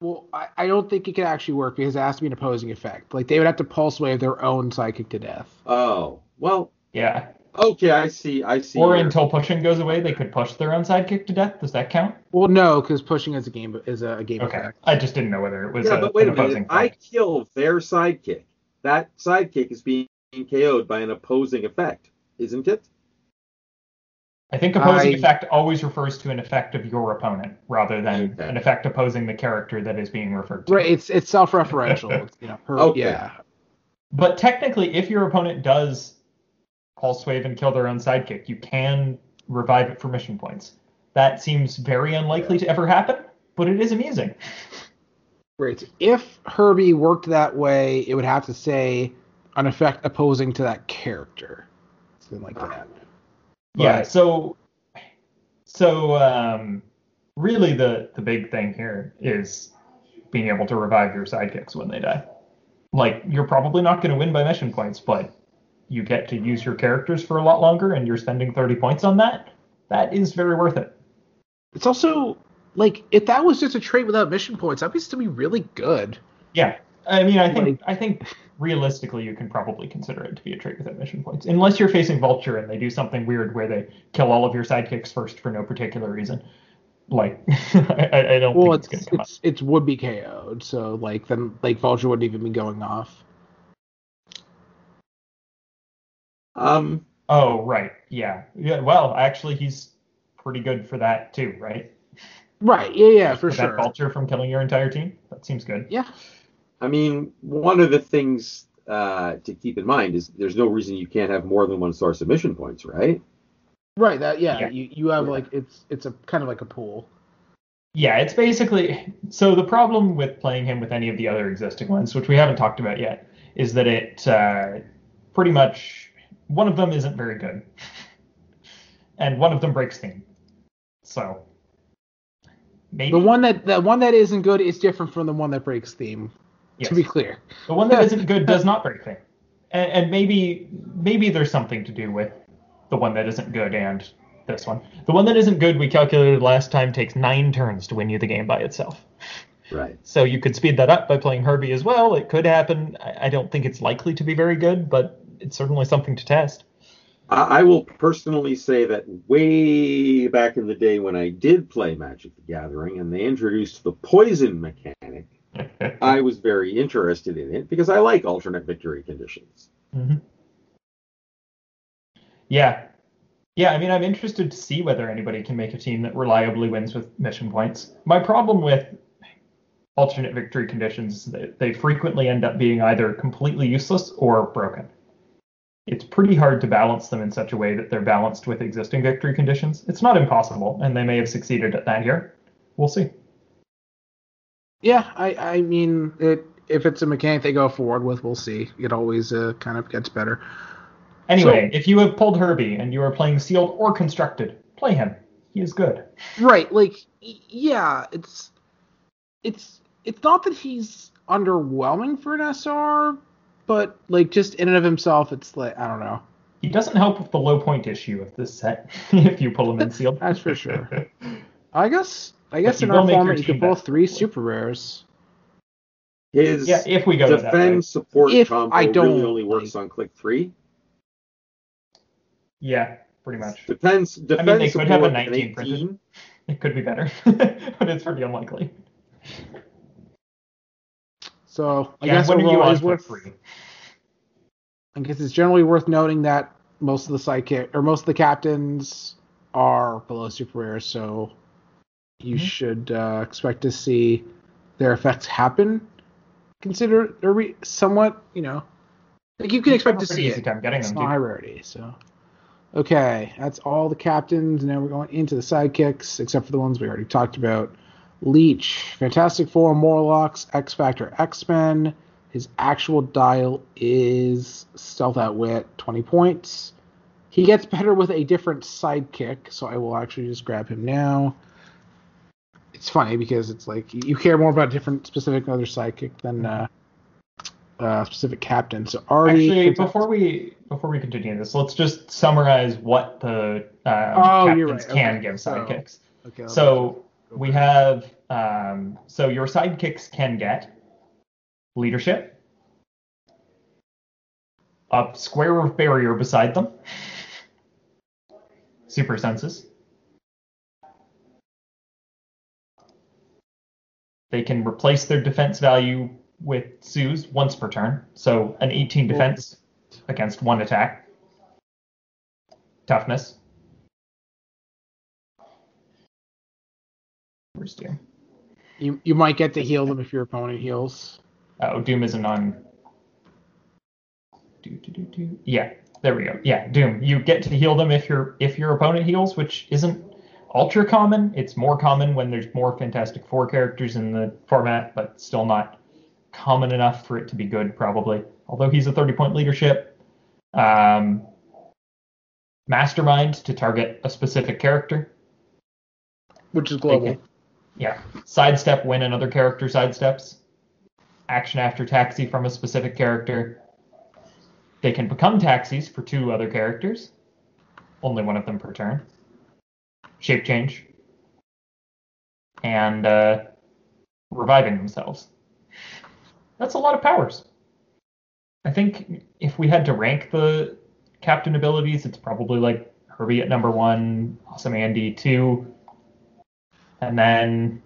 Well, I don't think it could actually work because it has to be an opposing effect. Like, they would have to pulse wave their own psychic to death. Oh, well. Yeah. Okay, I see. Or until pushing goes away, they could push their own sidekick to death. Does that count? Well, no, because pushing is a game okay. effect. I just didn't know whether it was but wait a minute. I kill their sidekick. That sidekick is being KO'd by an opposing effect, isn't it? I think opposing effect always refers to an effect of your opponent rather than an effect opposing the character that is being referred to. Right, it's self-referential. It's, okay. Yeah. But technically, if your opponent does pulse wave and kill their own sidekick, you can revive it for mission points. That seems very unlikely to ever happen, but it is amusing. Right. If Herbie worked that way, it would have to say an effect opposing to that character. Something like that. But, yeah, so really the big thing here is being able to revive your sidekicks when they die. Like, you're probably not going to win by mission points, but you get to use your characters for a lot longer, and you're spending 30 points on that. That is very worth it. It's also, like, if that was just a trait without mission points, that would still be really good. Yeah, I mean, I think realistically, you can probably consider it to be a trait without mission points, unless you're facing Vulture and they do something weird where they kill all of your sidekicks first for no particular reason. Like, I don't think it's going to come up. It would be KO'd, so like then like Vulture wouldn't even be going off. Oh right, yeah. Well, actually, he's pretty good for that too, right? Right. Yeah, for sure. That Vulture from killing your entire team. That seems good. Yeah. I mean, one of the things to keep in mind is there's no reason you can't have more than one source of mission points, right? Right. That yeah. You have like it's a kind of like a pool. Yeah, it's basically so the problem with playing him with any of the other existing ones, which we haven't talked about yet, is that it pretty much one of them isn't very good, and one of them breaks theme. So maybe the one that isn't good is different from the one that breaks theme. Yes. To be clear. The one that isn't good does not break things. And maybe there's something to do with the one that isn't good and this one. The one that isn't good, we calculated last time, takes 9 turns to win you the game by itself. Right. So you could speed that up by playing Herbie as well. It could happen. I don't think it's likely to be very good, but it's certainly something to test. I will personally say that way back in the day when I did play Magic the Gathering and they introduced the poison mechanic, I was very interested in it because I like alternate victory conditions. Mm-hmm. Yeah. I mean, I'm interested to see whether anybody can make a team that reliably wins with mission points. My problem with alternate victory conditions is that they frequently end up being either completely useless or broken. It's pretty hard to balance them in such a way that they're balanced with existing victory conditions. It's not impossible, and they may have succeeded at that here. We'll see. Yeah, I mean, if it's a mechanic they go forward with, we'll see. It always kind of gets better. Anyway, so, if you have pulled Herbie and you are playing Sealed or Constructed, play him. He is good. Right, like, yeah, it's not that he's underwhelming for an SR, but, like, just in and of himself, it's like, I don't know. He doesn't help with the low point issue of this set if you pull him in Sealed. That's for sure. I guess in our format, you can pull 3 super rares. His if we go defend that, right? Support if combo really only works on click 3. Yeah, pretty much. Depends. I mean, they could have a 19 printed. It could be better, but it's pretty unlikely. So I guess it's generally worth noting that most of the sidekick or most of the captains are below super rare, so you should expect to see their effects happen. Consider or somewhat, you know, like you can expect to see it. It's not high rarity, so. Okay, that's all the captains. Now we're going into the sidekicks, except for the ones we already talked about. Leech, Fantastic Four, Morlocks, X-Factor, X-Men. His actual dial is Stealth Outwit, 20 points. He gets better with a different sidekick, so I will actually just grab him now. It's funny because it's like you care more about different specific other sidekick than specific captain. So Artie. Actually, before we continue this, let's just summarize what the captains can give sidekicks. Okay. So we have so your sidekicks can get leadership, a square of barrier beside them, super senses. They can replace their defense value with Sue's once per turn. So an 18 defense against one attack. Toughness. Where's Doom? You might get to heal them if your opponent heals. Oh, Doom isn't on. Yeah, there we go. Yeah, Doom. You get to heal them if your opponent heals, which isn't ultra common. It's more common when there's more Fantastic Four characters in the format, but still not common enough for it to be good, probably. Although he's a 30-point leadership. Mastermind to target a specific character. Which is global. Yeah. Sidestep when another character sidesteps. Action after taxi from a specific character. They can become taxis for two other characters. Only one of them per turn. Shape change, and reviving themselves. That's a lot of powers. I think if we had to rank the captain abilities, it's probably like Herbie at number 1, Awesome Andy 2, and then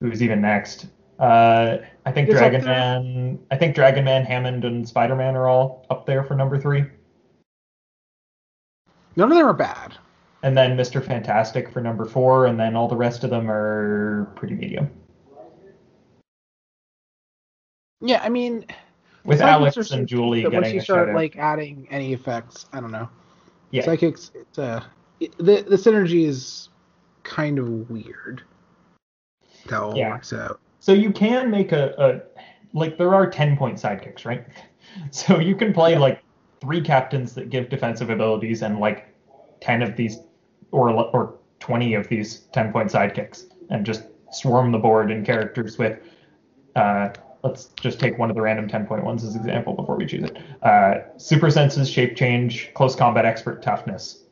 who's even next? I think it's Dragon Man. I think Dragon Man, Hammond, and Spider-Man are all up there for number 3. None of them are bad. And then Mr. Fantastic for number 4, and then all the rest of them are pretty medium. Yeah, I mean, with Alex and Julie getting once you start like adding any effects, I don't know. Yeah, psychics. It's, the synergy is kind of weird. That all works out. So you can make a there are 10-point sidekicks, right? So you can play like 3 captains that give defensive abilities and like 10 of these or 20 of these 10-point sidekicks and just swarm the board in characters with let's just take one of the random 10-point ones as an example before we choose it. Super senses, shape change, close combat expert, toughness.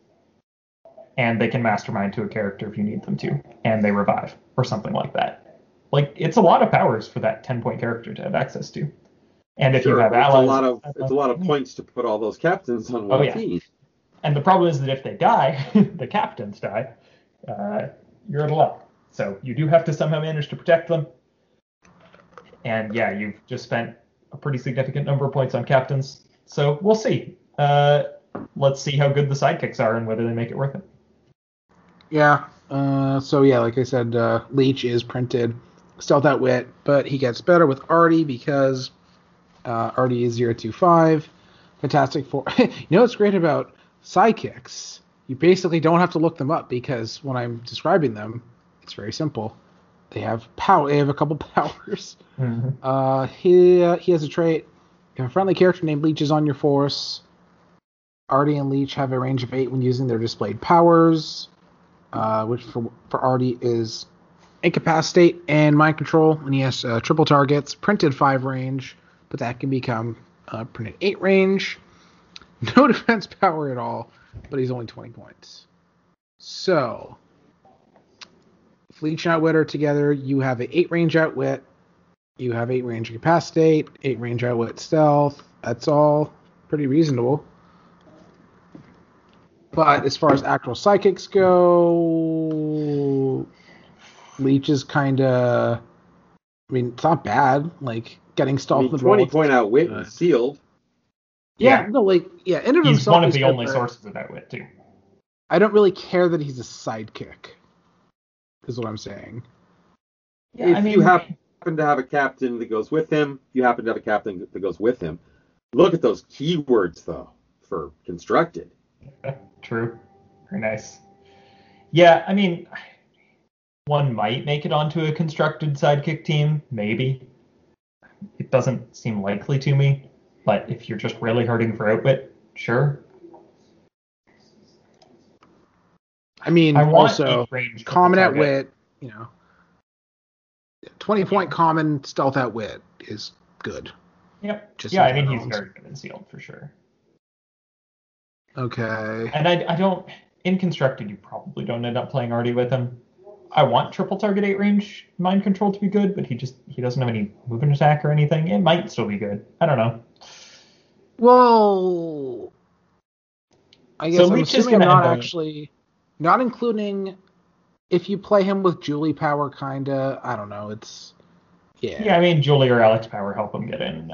And they can mastermind to a character if you need them to, and they revive or something like that. Like, it's a lot of powers for that 10-point character to have access to. And if you have allies, it's a lot of points to put all those captains on one team. And the problem is that if they die, the captains die, you're out of luck. So you do have to somehow manage to protect them. And yeah, you've just spent a pretty significant number of points on captains. So we'll see. Let's see how good the sidekicks are and whether they make it worth it. Yeah. Like I said, Leech is printed Stealth Outwit, but he gets better with Artie because Artie is 025. Fantastic Four. You know what's great about sidekicks, you basically don't have to look them up because when I'm describing them, it's very simple. They have power. They have a couple powers. Mm-hmm. He has a trait. If a friendly character named Leech is on your force, Artie and Leech have a range of 8 when using their displayed powers, which for Artie is incapacitate and mind control, and he has triple targets, printed 5 range, but that can become printed 8 range. No defense power at all, but he's only 20 points. So, if Leech and Outwit are together, you have an 8 range Outwit, you have 8 range Incapacitate, 8 range Outwit Stealth. That's all pretty reasonable. But as far as actual psychics go, Leech is kind of, I mean, it's not bad. Like, getting Stealth in the 20-point Outwit and Sealed. Yeah, yeah. No, like, yeah. In of he's one of the only sources of that wit, too. I don't really care that he's a sidekick, is what I'm saying. Yeah, if you happen to have a captain that goes with him, Look at those keywords, though, for constructed. Yeah, true. Very nice. Yeah, I mean, one might make it onto a constructed sidekick team, maybe. It doesn't seem likely to me, but if you're just really hurting for outwit, sure. I mean, I also, common outwit, you know, 20-point common stealth outwit is good. Yep. Just yeah, I mean, he's very good in sealed, for sure. Okay. And I don't... In constructed, you probably don't end up playing Artie with him. I want triple target 8 range mind control to be good, but he doesn't have any movement attack or anything. It might still be good. I don't know. Well, I guess so. I'm assuming not actually not including if you play him with Julie Power, kinda. I don't know. It's yeah. I mean, Julie or Alex Power help him get in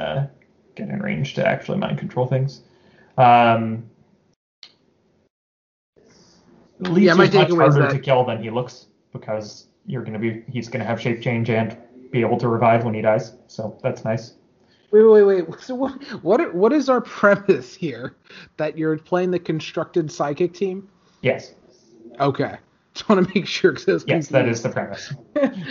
range to actually mind control things. Leech is much harder to kill than he looks, because he's gonna have shape change and be able to revive when he dies. So that's nice. Wait. So what is our premise here? That you're playing the constructed psychic team? Yes. Okay. Just want to make sure. Yes, confused. That is the premise.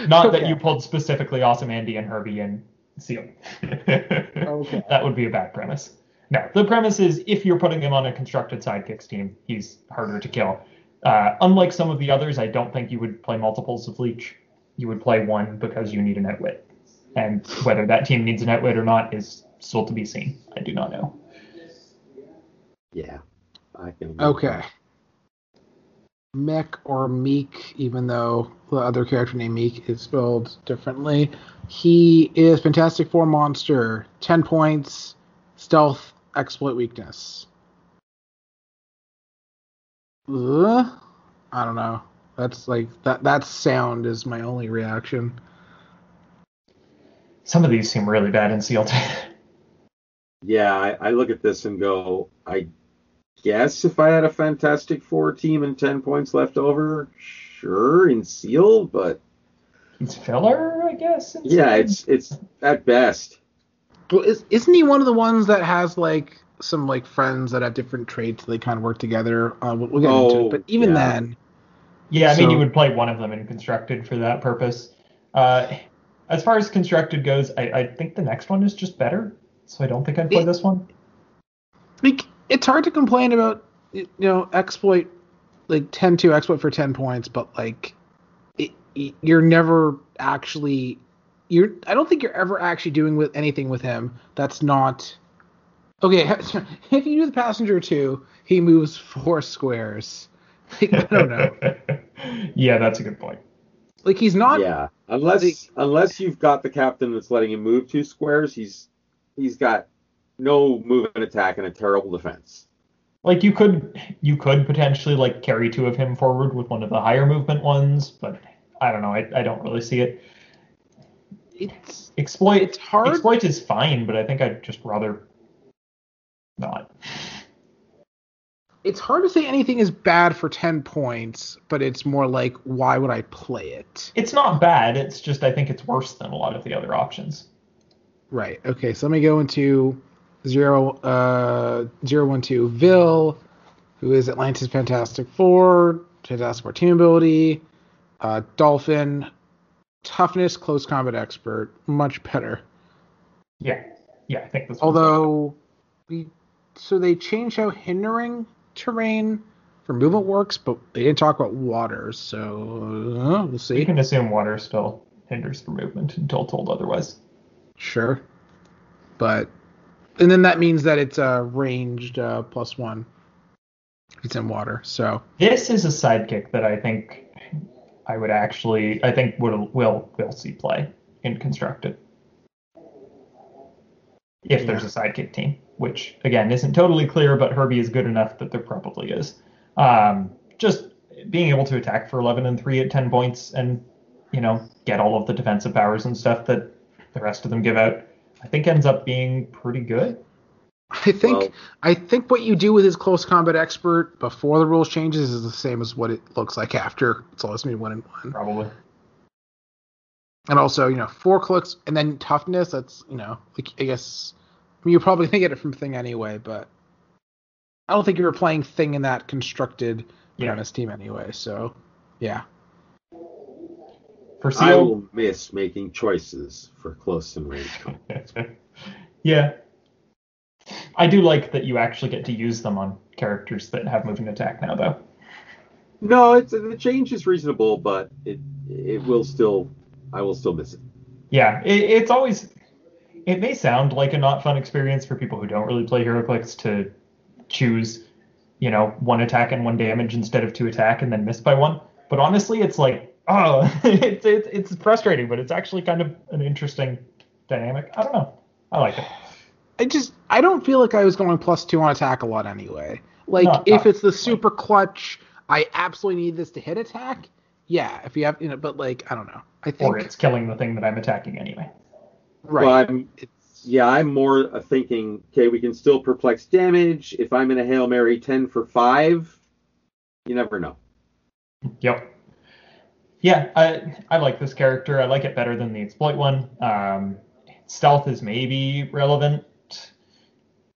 Not okay. That you pulled specifically Awesome Andy and Herbie and Seal. Okay. That would be a bad premise. No, the premise is if you're putting him on a constructed sidekicks team, he's harder to kill. Unlike some of the others, I don't think you would play multiples of Leech. You would play one because you need an outwit. And whether that team needs an outwit or not is still to be seen. I do not know. Yeah. I can. Okay. Mech or Meek, even though the other character named Meek is spelled differently. He is Fantastic Four monster. 10 points. Stealth. Exploit weakness. I don't know. That's like that sound is my only reaction. Some of these seem really bad in sealed. Yeah, I look at this and go, I guess if I had a Fantastic Four team and 10 points left over, sure, in sealed, but it's filler, I guess. Yeah, it's at best. Well, isn't he one of the ones that has like some like friends that have different traits, they kind of work together? We'll get into it, but even then, yeah, I mean, you would play one of them in constructed for that purpose. As far as constructed goes, I think the next one is just better, so I don't think I'd play this one. It's hard to complain about, you know, exploit like 10-2 exploit for 10 points, but like you're never actually. I don't think you're ever actually doing with anything with him that's not... Okay, if you do the passenger 2, he moves 4 squares. Like, I don't know. Yeah, that's a good point. Like, he's not... Yeah, unless you've got the captain that's letting him move 2 squares, he's got no movement attack and a terrible defense. Like, you could potentially, like, carry 2 of him forward with one of the higher movement ones, but I don't know, I don't really see it. It's hard. Exploit is fine, but I think I'd just rather not. It's hard to say anything is bad for 10 points, but it's more like, why would I play it? It's not bad. It's just I think it's worse than a lot of the other options. Right. Okay. So let me go into 012 Vil, who is Atlantis Fantastic Four team ability, Dolphin. Toughness, close combat expert, much better. Yeah, I think this. Although, so they changed how hindering terrain for movement works, but they didn't talk about water, so we'll see. You can assume water still hinders for movement until told otherwise. Sure, but and then that means that it's ranged +1. If it's in water, so this is a sidekick that I think. I think we'll see play in constructed if there's a sidekick team, which again isn't totally clear, but Herbie is good enough that there probably is. Just being able to attack for 11 and 3 at 10 points and, you know, get all of the defensive powers and stuff that the rest of them give out, I think ends up being pretty good. I think what you do with his close combat expert before the rules changes is the same as what it looks like after. It's always going to be 1 and 1. Probably. And also, you know, 4 clicks and then toughness. That's, you know, like, I guess, I mean, you probably think it from Thing anyway, but I don't think you were playing Thing in that constructed Giannis team anyway. So, yeah. I will miss making choices for close and range combats. Yeah. I do like that you actually get to use them on characters that have moving attack now, though. No, the change is reasonable, but it will still, I will still miss it. Yeah, it's always, it may sound like a not fun experience for people who don't really play HeroClix to choose, you know, 1 attack and 1 damage instead of 2 attack and then miss by 1. But honestly, it's like, oh, it's frustrating, but it's actually kind of an interesting dynamic. I don't know. I like it. I don't feel like I was going +2 on attack a lot anyway. Like, if it's the super clutch, I absolutely need this to hit attack. Yeah, if you have, you know, but like, I don't know. I think or it's killing the thing that I'm attacking anyway. Right. Well, I'm more thinking, okay, we can still perplex damage. If I'm in a Hail Mary 10 for 5, you never know. Yep. Yeah, I like this character. I like it better than the exploit one. Stealth is maybe relevant.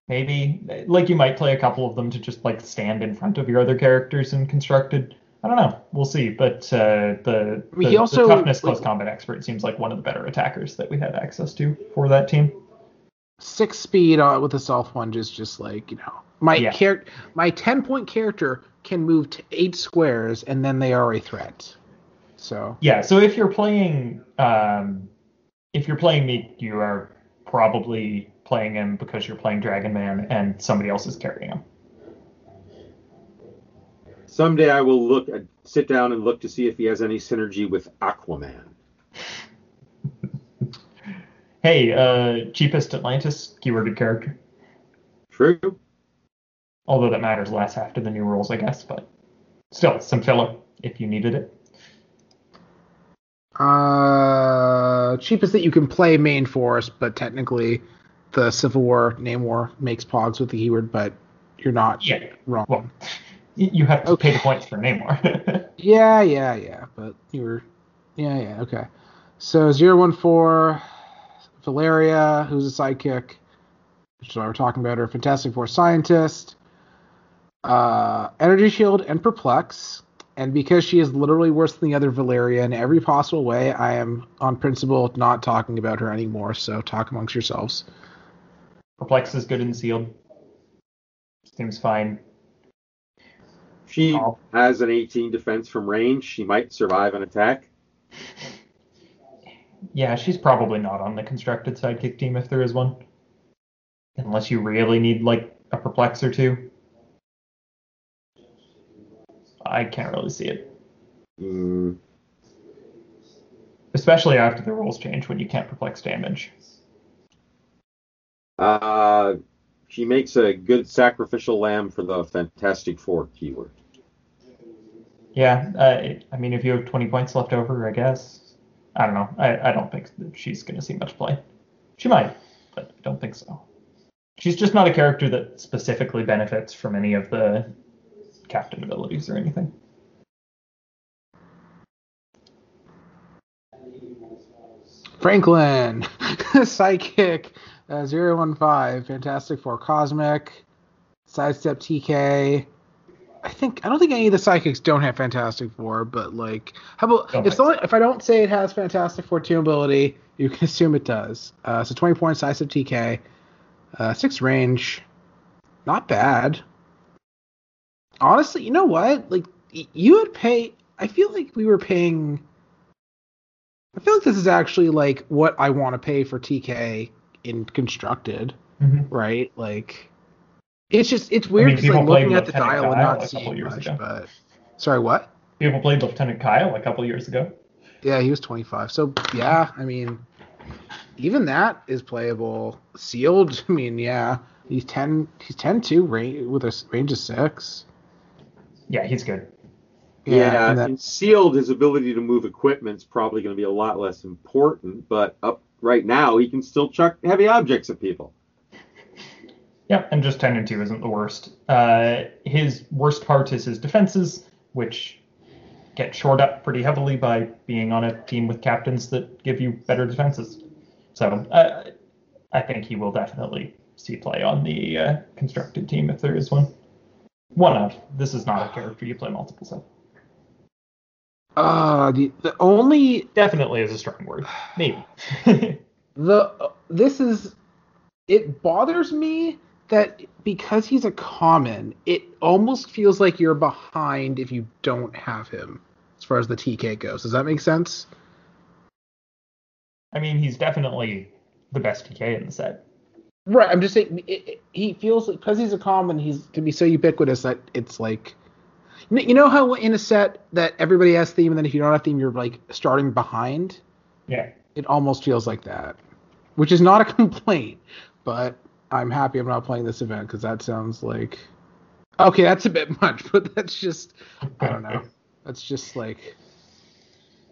Maybe, like, you might play a couple of them to just, like, stand in front of your other characters and constructed. I don't know. We'll see. But the toughness plus combat expert seems like one of the better attackers that we had access to for that team. 6 speed with a self lunge is just like, you know, my 10-point character can move to 8 squares and then they are a threat. So yeah. So if you're playing Meek, you are probably playing him because you're playing Dragon Man and somebody else is carrying him. Someday I will sit down and look to see if he has any synergy with Aquaman. Hey, cheapest Atlantis keyworded character. True. Although that matters less after the new rules, I guess, but still, some filler if you needed it. Cheapest that you can play main force, but technically the Civil War name war makes pogs with the keyword, but you're not wrong. Well, you have to pay the points for name war. yeah. But you were, okay. So 014, Valeria, who's a sidekick, which is why we're talking about her, Fantastic Four scientist, energy shield and perplex. And because she is literally worse than the other Valeria in every possible way, I am, on principle, not talking about her anymore, so talk amongst yourselves. Perplex is good and sealed. Seems fine. She has an 18 defense from range. She might survive an attack. Yeah, she's probably not on the constructed sidekick team if there is one. Unless you really need, like, a perplex or two. I can't really see it. Mm. Especially after the rules change when you can't perplex damage. She makes a good sacrificial lamb for the Fantastic Four keyword. Yeah, I mean, if you have 20 points left over, I guess. I don't know. I don't think that she's going to see much play. She might, but I don't think so. She's just not a character that specifically benefits from any of the captain abilities or anything. Franklin, psychic, 015, Fantastic Four Cosmic, Sidestep TK. I don't think any of the psychics don't have Fantastic Four, but like, how about if I don't say it has Fantastic Four 2 ability, you can assume it does. So 20 points, Sidestep TK, 6 range, not bad. Honestly, you know what? Like, you would pay. I feel like this is actually like what I want to pay for TK in constructed, right? Like, it's just weird just like looking at the dial and not seeing much. But sorry, what? People played Lieutenant Kyle a couple years ago. Yeah, he was 25. So yeah, I mean, even that is playable. Sealed. I mean, yeah, he's 10. He's 10-2 with a range of 6. Yeah, he's good. Yeah, and sealed, his ability to move equipment's probably going to be a lot less important, but up right now, he can still chuck heavy objects at people. Yeah, and just 10 and 2 isn't the worst. His worst part is his defenses, which get shored up pretty heavily by being on a team with captains that give you better defenses. So I think he will definitely see play on the constructed team if there is one. One of. This is not a character you play multiples of. The only... Definitely is a strong word. Maybe. This is... It bothers me that because he's a common, it almost feels like you're behind if you don't have him, as far as the TK goes. Does that make sense? I mean, he's definitely the best TK in the set. Right, I'm just saying, he feels like, because he's a common, he's can be so ubiquitous that it's like... You know how in a set that everybody has theme, and then if you don't have theme, you're like starting behind? Yeah. It almost feels like that, which is not a complaint. But I'm happy I'm not playing this event because that sounds like... Okay, that's a bit much, but that's just... I don't know. That's just like...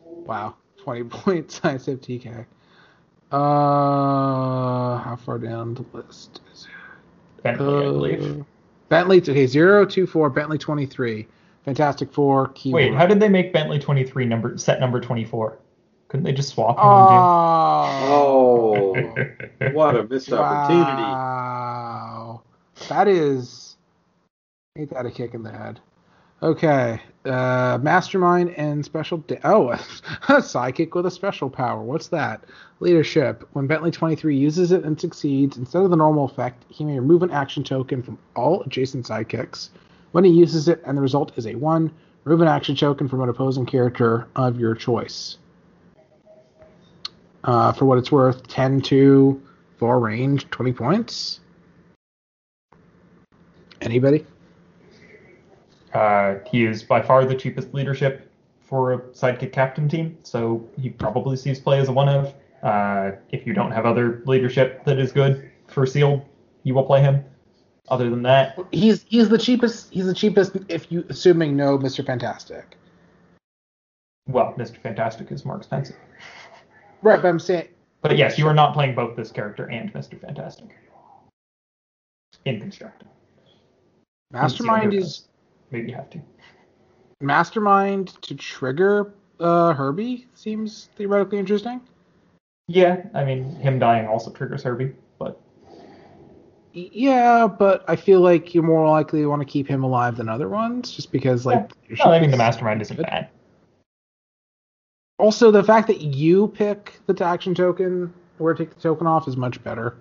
Wow. 20 points, I said TK. How far down the list is it? Bentley, I believe. Bentley's... Okay, 024, Bentley 23. Fantastic Four, keyword. Wait, how did they make Bentley 23 set number 24? Couldn't they just swap him? Oh, what a missed opportunity. Wow. That is... Ain't that a kick in the head. Okay. Mastermind and special... a sidekick with a special power. What's that? Leadership. When Bentley 23 uses it and succeeds, instead of the normal effect, he may remove an action token from all adjacent sidekicks. When he uses it and the result is a 1, remove an action token from an opposing character of your choice. For what it's worth, 10-2, 4 range, 20 points. Anybody? He is by far the cheapest leadership for a sidekick captain team, so he probably sees play as a one of. If you don't have other leadership that is good for Sealed, you will play him. Other than that, he's the cheapest. He's the cheapest if you assuming no Mr. Fantastic. Well, Mr. Fantastic is more expensive. Right, but I'm saying... But yes, you are not playing both this character and Mr. Fantastic. In Constructed. Mastermind is... Maybe you have to. Mastermind to trigger Herbie seems theoretically interesting. Yeah, I mean, him dying also triggers Herbie, but... Yeah, but I feel like you're more likely to want to keep him alive than other ones, just because, like... Yeah. No, I mean, the Mastermind isn't bad. Also, the fact that you pick the action token or take the token off is much better.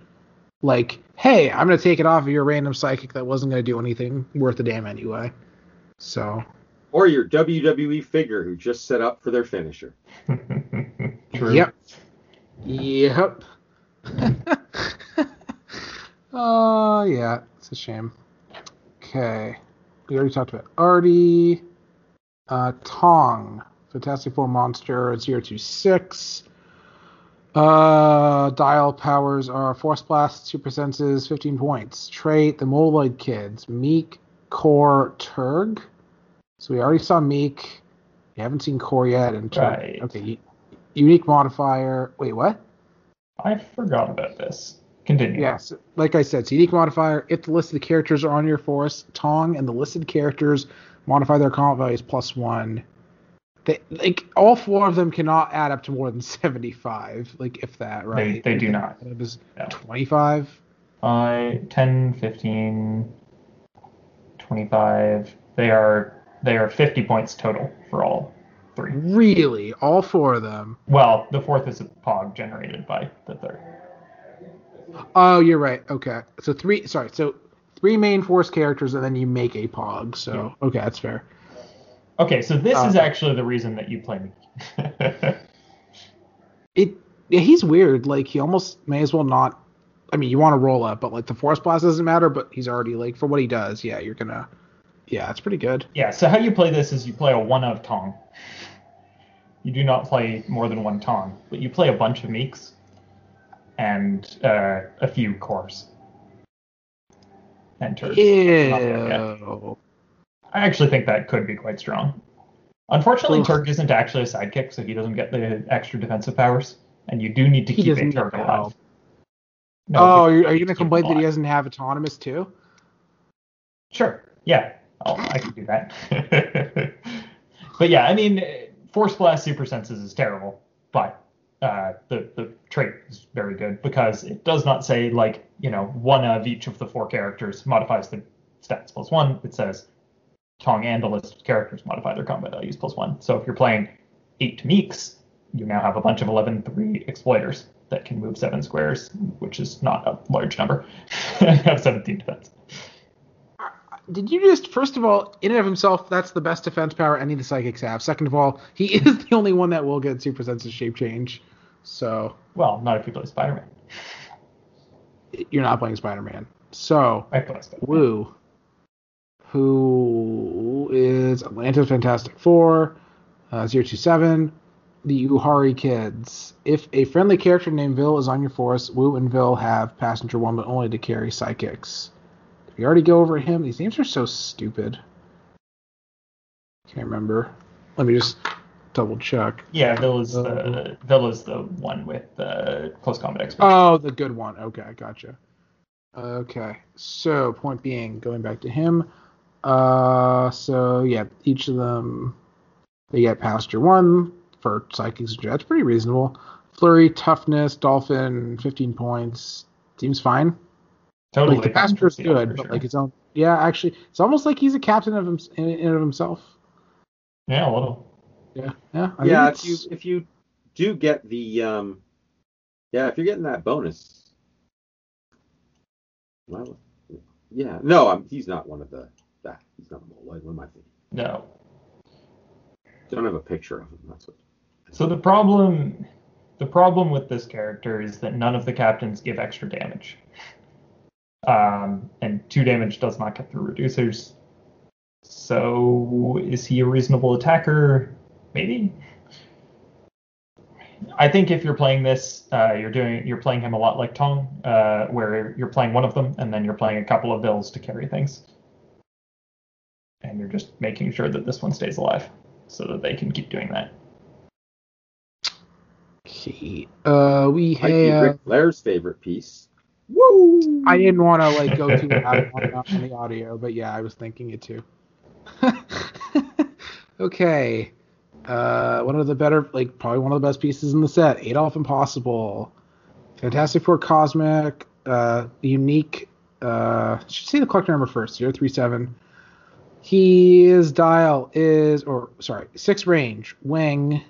Like, hey, I'm going to take it off of your random psychic that wasn't going to do anything worth a damn anyway. So. Or your WWE figure who just set up for their finisher. True. Yep. Oh, yeah. It's a shame. Okay. We already talked about Artie. Tong. Fantastic Four Monster 026. Dial powers are Force Blast, Super Senses, 15 points. Trait, the Moloid Kids, Meek, Kor, Turg. So we already saw Meek. We haven't seen Kor yet. And Turg. Right. Okay. Unique modifier. Wait, what? I forgot about this. Continue. Yes. Yeah, so, like I said, it's unique modifier. If the listed characters are on your Force, Tong and the listed characters modify their combat values +1. They, like, all four of them cannot add up to more than 75, like, if that, right? They do not. It was 25? 10, 15, 25. They are 50 points total for all three. Really? All four of them? Well, the fourth is a pog generated by the third. Oh, you're right. Okay. So three main Force characters, and then you make a pog. So, yeah. Okay, that's fair. Okay, so this is actually the reason that you play me. He's weird. Like, he almost may as well not... I mean, you want to roll up, but, like, the Force Blast doesn't matter, but he's already, like, for what he does, yeah, you're going to... Yeah, it's pretty good. Yeah, so how you play this is you play a one of Tong. You do not play more than one Tong, but you play a bunch of Meeks and a few Kors. And Turds. Ew. I actually think that could be quite strong. Unfortunately, Turg isn't actually a sidekick, so he doesn't get the extra defensive powers, and you do need to keep a Turg alive. No, oh, are you going to complain that he doesn't have autonomous too? Sure. Yeah. Oh, I can do that. But yeah, I mean, Force Blast Super Senses is terrible, but the trait is very good because it does not say, like, you know, one of each of the four characters modifies their stats plus one. It says Tong and the list of characters modify their combat values plus one. So if you're playing 8 Meeks, you now have a bunch of 11-3 exploiters that can move 7 squares, which is not a large number. I have 17 defense. Did you just, first of all, in and of himself, that's the best defense power any of the psychics have. Second of all, he is the only one that will get super senses shape change. So. Well, not if you play Spider-Man. You're not playing Spider-Man. So. I play Spider-Man. Wu, who is Atlanta's Fantastic Four, 027, the Uhari Kids. If a friendly character named Vil is on your force, Wu and Vil have passenger one, but only to carry psychics. We already go over him. These names are so stupid. Can't remember. Let me just double check. Yeah, Vil is the one with the close combat expert. Oh, the good one. Okay, gotcha. Okay, so point being, going back to him. So yeah, each of them, they get passenger one for psychics and jets. Pretty reasonable. Flurry, toughness, dolphin, 15 points. Seems fine. Totally. Like, the passenger is good, but sure. Like his own. Yeah, actually, it's almost like he's a captain of him, in of himself. Yeah, a little. Yeah. I mean, if you do get the if you're getting that bonus. Well, yeah, no, he's not one of the. He's not one. What am I thinking? No. Don't have a picture of him. That's what. So the problem with this character is that none of the captains give extra damage. And 2 damage does not get through reducers. So is he a reasonable attacker? Maybe. I think if you're playing this, you're playing him a lot like Tong, where you're playing one of them and then you're playing a couple of Vils to carry things, and you're just making sure that this one stays alive so that they can keep doing that. Okay. We have Rick Blair's favorite piece. Woo! I didn't want to go too loud on the audio, but yeah, I was thinking it too. Okay, one of the better, probably one of the best pieces in the set, Adolf Impossible, Fantastic Four Cosmic, unique. Should say the collector number first, 037. His dial is, 6 range, wing,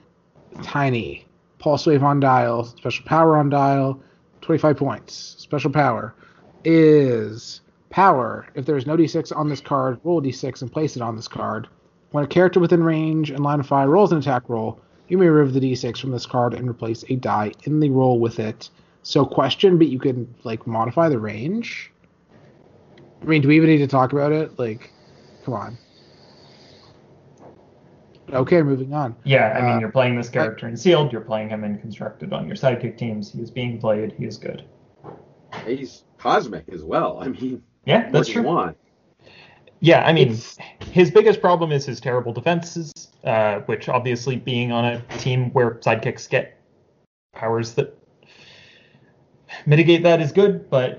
tiny, pulse wave on dial, special power on dial. 25 points. Special power is power. If there is no D6 on this card, roll a D6 and place it on this card. When a character within range and line of fire rolls an attack roll, you may remove the D6 from this card and replace a die in the roll with it. So question, but you can modify the range. I mean, do we even need to talk about it? Come on. Okay, moving on. Yeah, I mean, you're playing this character in Sealed, you're playing him in Constructed on your sidekick teams, he is being played, he is good. He's cosmic as well, I mean. Yeah, that's true. Want. Yeah, I mean, his biggest problem is his terrible defenses, which obviously being on a team where sidekicks get powers that mitigate that is good, but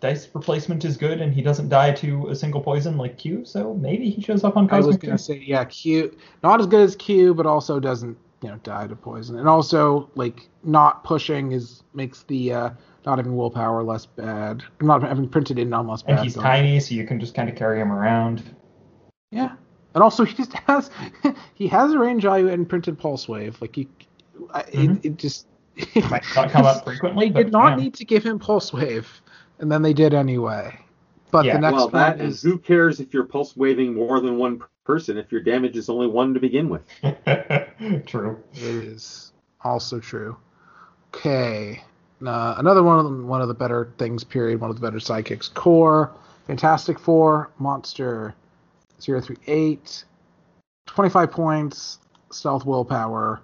dice replacement is good, and he doesn't die to a single poison like Q, so maybe he shows up on Cosmic. I was going to say, yeah, Q, not as good as Q, but also doesn't, die to poison. And also, not pushing makes the not having willpower less bad. Not having printed in on less bad. And he's tiny, so you can just kind of carry him around. Yeah. And also, he just has a range value and printed pulse wave. It might not come up frequently, but did not need to give him pulse wave. And then they did anyway. But yeah, the next one is... Who cares if you're pulse waving more than one person if your damage is only one to begin with? True. It is also true. Okay. Another one of the better things, period. One of the better sidekicks. Kor, Fantastic Four, Monster, 038, 25 points, Stealth Willpower,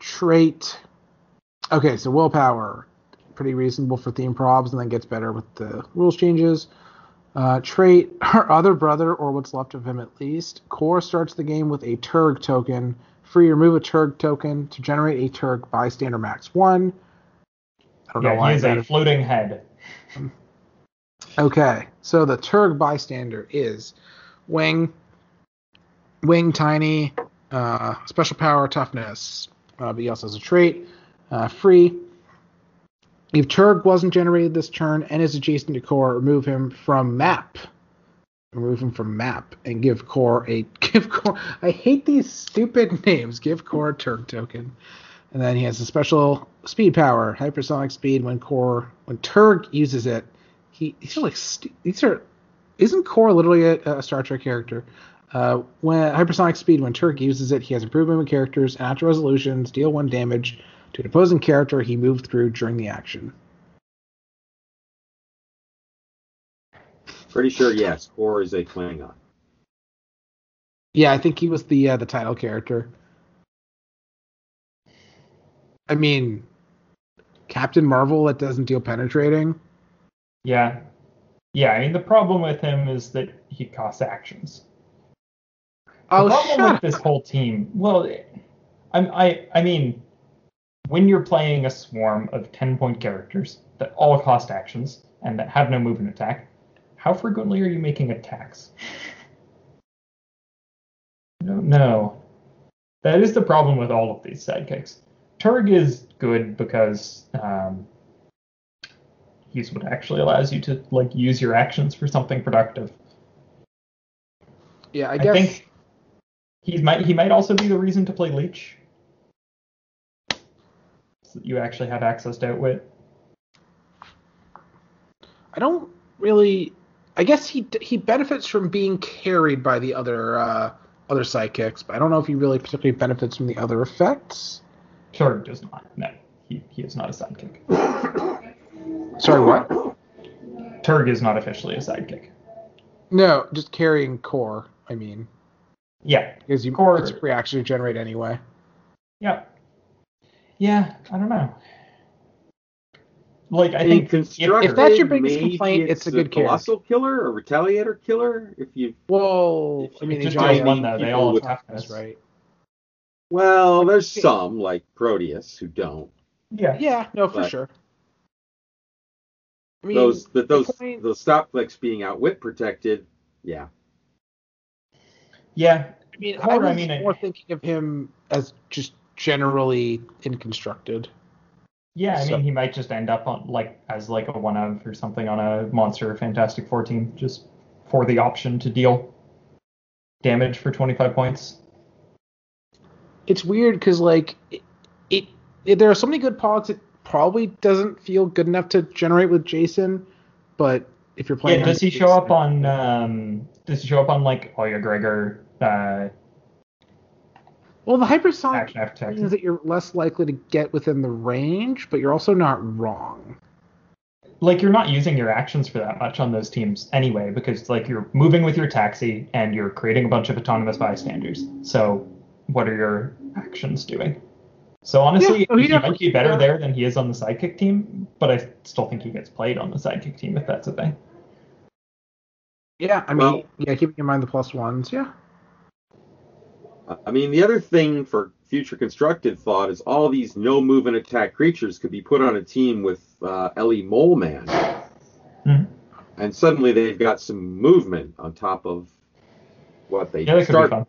Trait. Okay, so Willpower... pretty reasonable for theme probs, and then gets better with the rules changes. Trait, her other brother, or what's left of him at least. Kor starts the game with a Turg token. Free, remove a Turg token to generate a Turg bystander max 1. I don't know why. He is a floating head. Okay, so the Turg bystander is wing, tiny, special power, toughness, but he also has a trait, free. If Turg wasn't generated this turn and is adjacent to Kor, remove him from map. And give Kor a I hate these stupid names. Give Kor a Turg token. And then he has a special speed power, hypersonic speed. When Turg uses it, isn't Kor literally a Star Trek character? When hypersonic speed, when Turg uses it, he has improved movement characters and after resolutions, deal 1 damage to an opposing character he moved through during the action. Pretty sure, yes. Kor is a Klingon. Yeah, I think he was the title character. I mean, Captain Marvel that doesn't deal penetrating. Yeah, I mean, the problem with him is that he costs actions. The problem with this whole team, well, I mean, when you're playing a swarm of 10-point characters that all cost actions and that have no movement attack, how frequently are you making attacks? No. That is the problem with all of these sidekicks. Turg is good because he's what actually allows you to like use your actions for something productive. Yeah, I guess. I think he might also be the reason to play Leech. So that you actually have access to Outwit. I don't really. I guess he benefits from being carried by the other sidekicks, but I don't know if he really particularly benefits from the other effects. Turg does not. No, he is not a sidekick. Sorry, what? Turg is not officially a sidekick. No, just carrying Kor, I mean. Yeah. Because it's a reaction to generate anyway. Yep. Yeah, I don't know. Like, I think if that's your biggest complaint, it's a good carry. Colossal killer or retaliator killer? Just one, though. They all have toughness, right? Well, there's some, like Proteus, who don't. Yeah, no, for sure. I mean, those stop clicks being outwit protected, yeah. Yeah. I mean, I was more thinking of him as just generally inconstructed. Yeah, I mean, he might just end up on as a one-of or something on a monster Fantastic Four team, just for the option to deal damage for 25 points. It's weird because, like, it there are so many good pods that probably doesn't feel good enough to generate with Jason, but if you're playing... Yeah, does he show up on, like, Oya Gregor? Well, the hypersonic means that you're less likely to get within the range, but you're also not wrong. Like, you're not using your actions for that much on those teams anyway, because, like, you're moving with your taxi, and you're creating a bunch of autonomous bystanders, so... What are your actions doing? So honestly, he might be better there than he is on the sidekick team, but I still think he gets played on the sidekick team if that's a thing. Yeah, I mean, keeping in mind the +1s, yeah. I mean, the other thing for future constructed thought is all these no-movement attack creatures could be put on a team with Ellie Mole Man, and suddenly they've got some movement on top of what they started.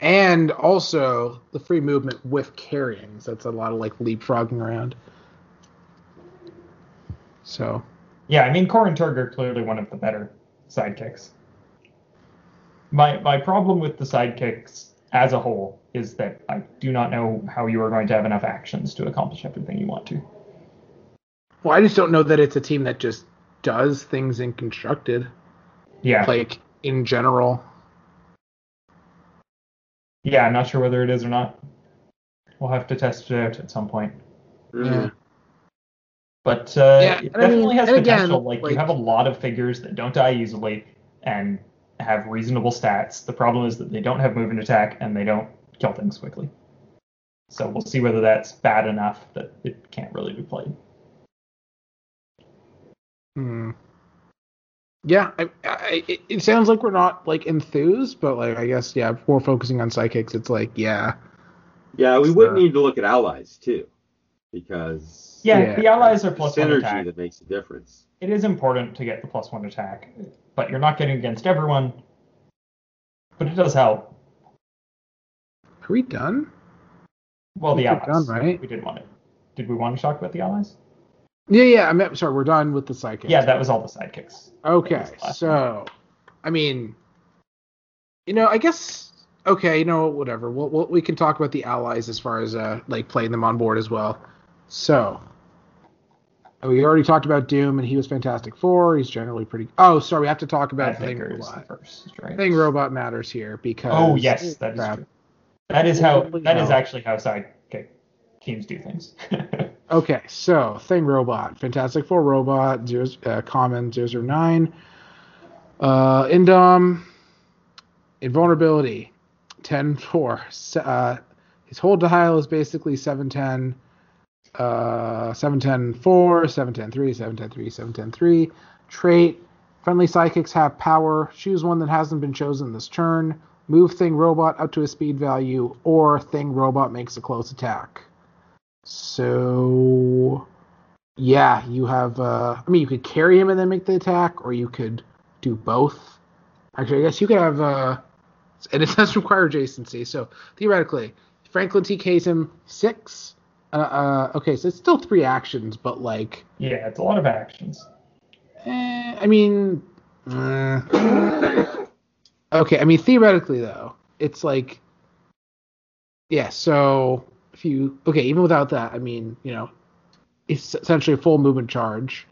And also the free movement with carrying. So that's a lot of like leapfrogging around. So. Yeah, I mean, Kor and Turg are clearly one of the better sidekicks. My problem with the sidekicks as a whole is that I do not know how you are going to have enough actions to accomplish everything you want to. Well, I just don't know that it's a team that just does things in constructed. Yeah. Like in general. Yeah, I'm not sure whether it is or not. We'll have to test it out at some point. Yeah. But it definitely has potential. Again, like, you have a lot of figures that don't die easily and have reasonable stats. The problem is that they don't have movement attack and they don't kill things quickly. So we'll see whether that's bad enough that it can't really be played. Yeah, it sounds like we're not like enthused, but like I guess if we're focusing on sidekicks, it's like we would need to look at allies too, because Yeah, the allies are plus one attack. Synergy that makes a difference. It is important to get the plus one attack, but you're not getting against everyone. But it does help. Are we done? Well, the allies. Done, right? We didn't want it. Did we want to talk about the allies? Yeah. I'm sorry, we're done with the sidekicks. Yeah, that was all the sidekicks. Okay, so, I mean, I guess, whatever. We can talk about the allies as far as, playing them on board as well. So, we already talked about Doom, and he was Fantastic Four. He's generally pretty... Oh, sorry, we have to talk about Thing Robot. First, right? Thing Robot matters here, because... Oh, yes, that is true. That is actually how sidekick teams do things. Okay, so Thing Robot, Fantastic Four Robot, common 009. Invulnerability, 10-4. His whole dial is basically 7-10, 7-10-4, 7-10-3, 7-10-3, 7-10-3. Trait, friendly sidekicks have power. Choose one that hasn't been chosen this turn. Move Thing Robot up to a speed value, or Thing Robot makes a close attack. So, yeah, you have... you could carry him and then make the attack, or you could do both. Actually, I guess you could have... and it does require adjacency, so theoretically, Franklin TKs him 6. So it's still 3 actions, but like... Yeah, it's a lot of actions. Theoretically, though, it's like... Yeah, so... If you even without that, it's essentially a full movement charge,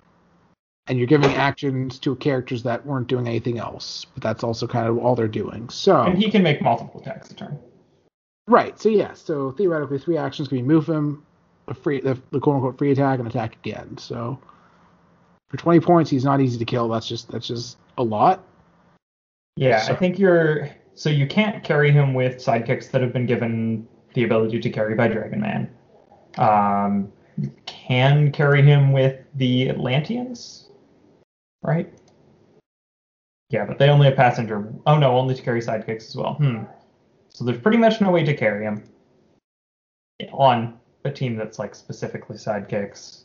and you're giving actions to characters that weren't doing anything else, but that's also kind of all they're doing. So, and he can make multiple attacks a turn. Right. So yeah. So theoretically, 3 actions can be move him, the quote unquote free attack, and attack again. So for 20 points, he's not easy to kill. That's just a lot. Yeah, so. I think you can't carry him with sidekicks that have been given the ability to carry by Dragon Man. You can carry him with the Atlanteans, right? Yeah, but they only have passenger. Oh no, only to carry sidekicks as well. So there's pretty much no way to carry him on a team that's like specifically sidekicks.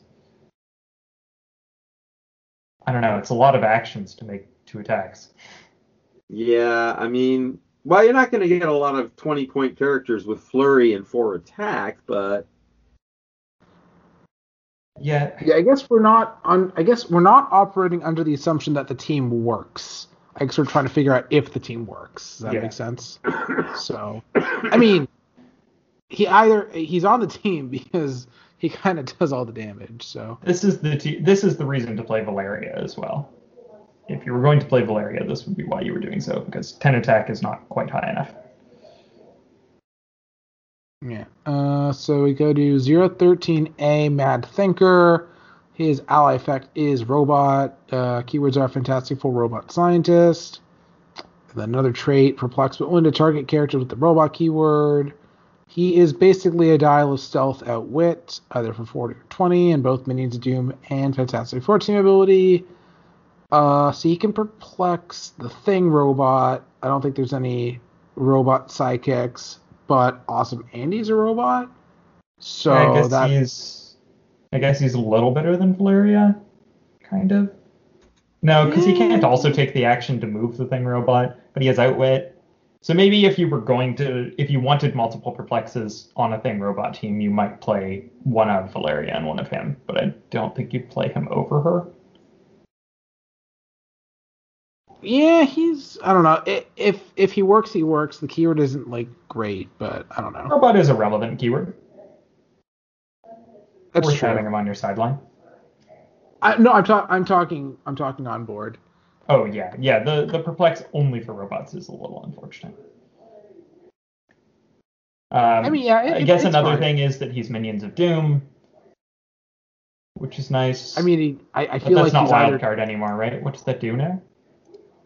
I don't know. It's a lot of actions to make 2 attacks. Yeah, well, you're not going to get a lot of 20-point characters with flurry and 4 attack, but yeah. I guess we're not operating under the assumption that the team works. I guess we're trying to figure out if the team works. Does that make sense? So, he's on the team because he kind of does all the damage. So this is the reason to play Valeria as well. If you were going to play Valeria, this would be why you were doing so, because 10 attack is not quite high enough. Yeah. So we go to 013A, Mad Thinker. His ally effect is Robot. Keywords are Fantastic Four Robot Scientist. And then another trait, Perplex, but only to target characters with the Robot keyword. He is basically a dial of Stealth Outwit, either for 40 or 20, and both Minions of Doom and Fantastic Four team ability. So he can perplex the Thing Robot. I don't think there's any robot sidekicks, but Awesome Andy's a robot. So I guess he's a little better than Valeria, kind of. No, because he can't also take the action to move the Thing Robot, but he has Outwit. So maybe if you wanted multiple perplexes on a Thing Robot team, you might play one of Valeria and one of him, but I don't think you'd play him over her. Yeah, I don't know. If he works, he works. The keyword isn't, great, but I don't know. Robot is a relevant keyword. That's worth true. Having him on your sideline. I'm talking on board. Oh, yeah. Yeah, the perplex only for robots is a little unfortunate. I guess another thing is that he's Minions of Doom, which is nice. I feel like that's not wildcard anymore, right? What does that do now?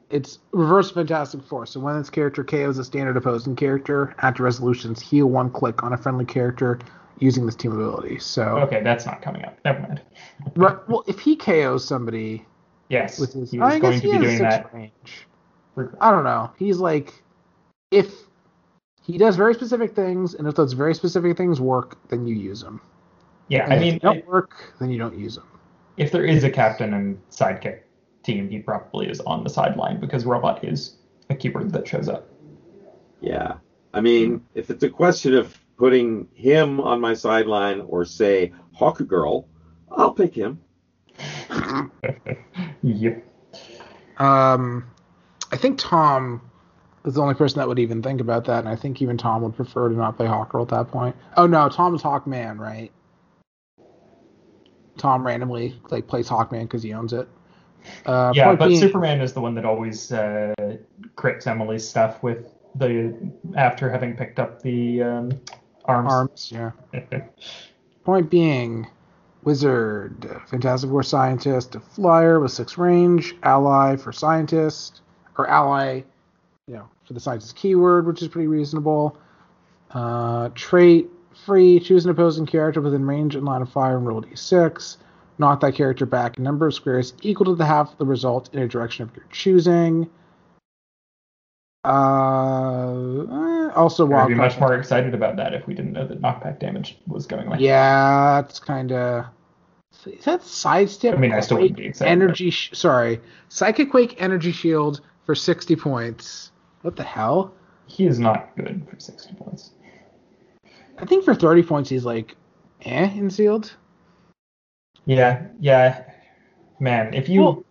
It's reverse Fantastic Four. So when this character KOs a standard opposing character, after resolutions, heal 1 click on a friendly character using this team ability. So okay, that's not coming up. Never mind. Right. Well, if he KOs somebody, yes, with his, he was I going guess to he be doing 6 that range. I don't know. He's if he does very specific things, and if those very specific things work, then you use him. Yeah, I mean, if they don't work, then you don't use them. If there is a captain and sidekick team, he probably is on the sideline because robot is a keyword that shows up. Yeah. I mean, if it's a question of putting him on my sideline or, say, Hawk Girl, I'll pick him. Yep. I think Tom is the only person that would even think about that, and I think even Tom would prefer to not play Hawk Girl at that point. Oh, no, Tom is Hawkman, right? Tom randomly plays Hawkman because he owns it. Superman is the one that always crits Emily's stuff with after having picked up the arms. Yeah. Point being, Wizard, Fantastic Four scientist, a flyer with 6 range, ally for scientist, or ally, for the scientist keyword, which is pretty reasonable. Trait, free, choose an opposing character within range and line of fire and roll d6. Knock that character back a number of squares equal to the half of the result in a direction of your choosing. Also, I'd be much more excited about that if we didn't know that knockback damage was going like that. Yeah, it's kind of. Is that sidestep? I mean, I still wouldn't be excited. Psychic Quake Energy Shield for 60 points. What the hell? He is not good for 60 points. I think for 30 points, he's in sealed. Yeah. Man, if you pull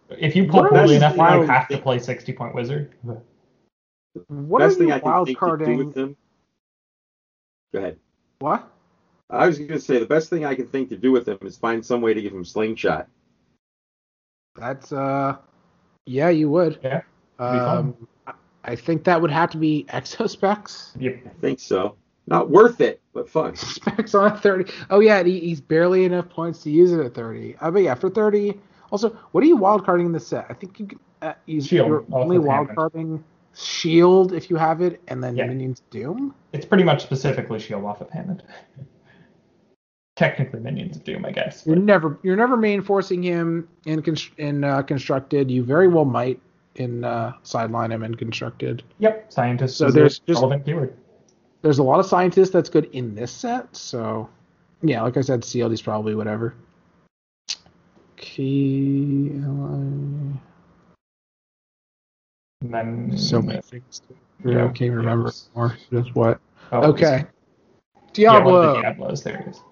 poorly enough, you have to play 60-point Wizard. What best are you wildcarding? Go ahead. What? I was going to say the best thing I can think to do with him is find some way to give him Slingshot. That's yeah, you would. Yeah. I think that would have to be Exospecs. Yep, I think so. Not worth it, but fun. Specs on 30. Oh yeah, he's barely enough points to use it at 30. But yeah, for 30. Also, what are you wildcarding in the set? I think you're only wildcarding Shield if you have it, and then Minions of Doom. It's pretty much specifically Shield off of Hammond. Technically, Minions of Doom, I guess. But. You're never main forcing him in constructed. You very well might in sideline him in constructed. Yep, scientist. So there's just relevant keyword. There's a lot of scientists that's good in this set, so yeah, like I said, CLD's probably whatever. Key ally. And then so many things. I can't remember anymore. Just what? Oh, okay. Diablo. Diablos, there it is.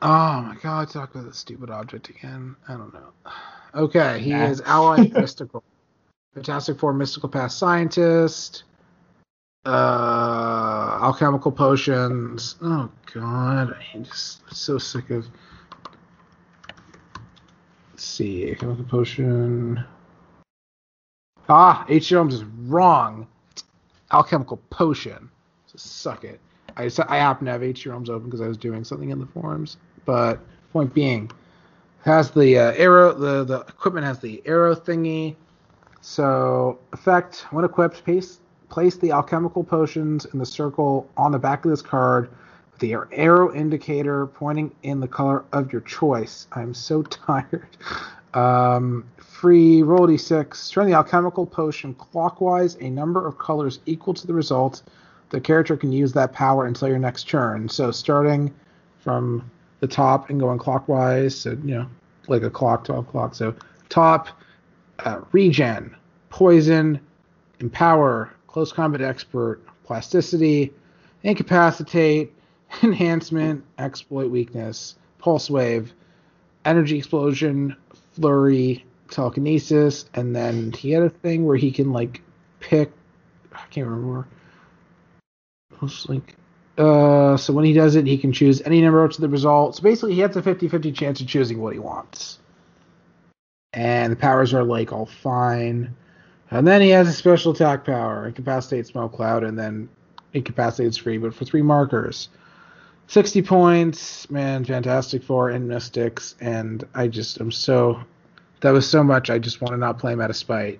Oh my god, talk about the stupid object again. I don't know. Okay, he is ally mystical. Fantastic Four mystical past scientist. Alchemical potions. Oh god, I'm so sick of. Let's see, alchemical potion. H. Jones is wrong. It's alchemical potion. So suck it. I happen to have H. Jones open because I was doing something in the forums. But point being, has the arrow. The equipment has the arrow thingy. So effect when equipped, paste. Place the alchemical potions in the circle on the back of this card with the arrow indicator pointing in the color of your choice. I'm so tired. Free, roll d6. Turn the alchemical potion clockwise a number of colors equal to the result. The character can use that power until your next turn. So starting from the top and going clockwise, so, like a clock, 12 o'clock. So top, regen, poison, empower, close combat expert, plasticity, incapacitate, enhancement, exploit weakness, pulse wave, energy explosion, flurry, telekinesis, and then he had a thing where he can pick. I can't remember. So when he does it, he can choose any number up to the result. So basically, he has a 50-50 chance of choosing what he wants, and the powers are all fine. And then he has a special attack power, incapacitate small cloud, and then incapacitates free, but for 3 markers. 60 points, man, Fantastic Four and Mystics, and that was so much, I just want to not play him out of spite.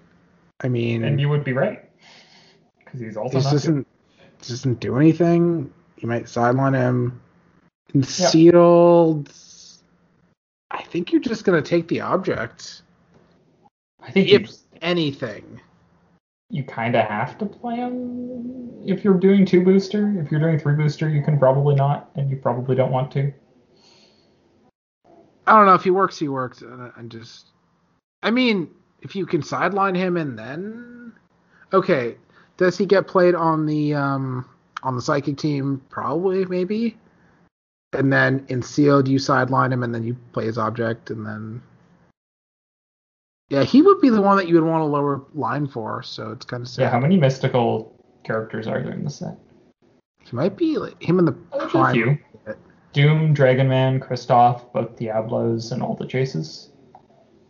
I mean... And you would be right. Because he's also doesn't do anything. You might sideline him. Concealed... Yeah. I think you're just going to take the object. I think anything. You kind of have to play him if you're doing 2 booster. If you're doing 3 booster, you can probably not, and you probably don't want to. I don't know, if he works, he works. I mean, if you can sideline him and then... Okay, does he get played on the psychic team? Probably, maybe. And then in Sealed, you sideline him and then you play his object and then... Yeah, he would be the one that you would want a lower line for, so it's kind of sad. Yeah, how many mystical characters are there in the set? He might be, like, him in the prime. Doom, Dragon Man, Kristoff, both Diablos, and all the chases.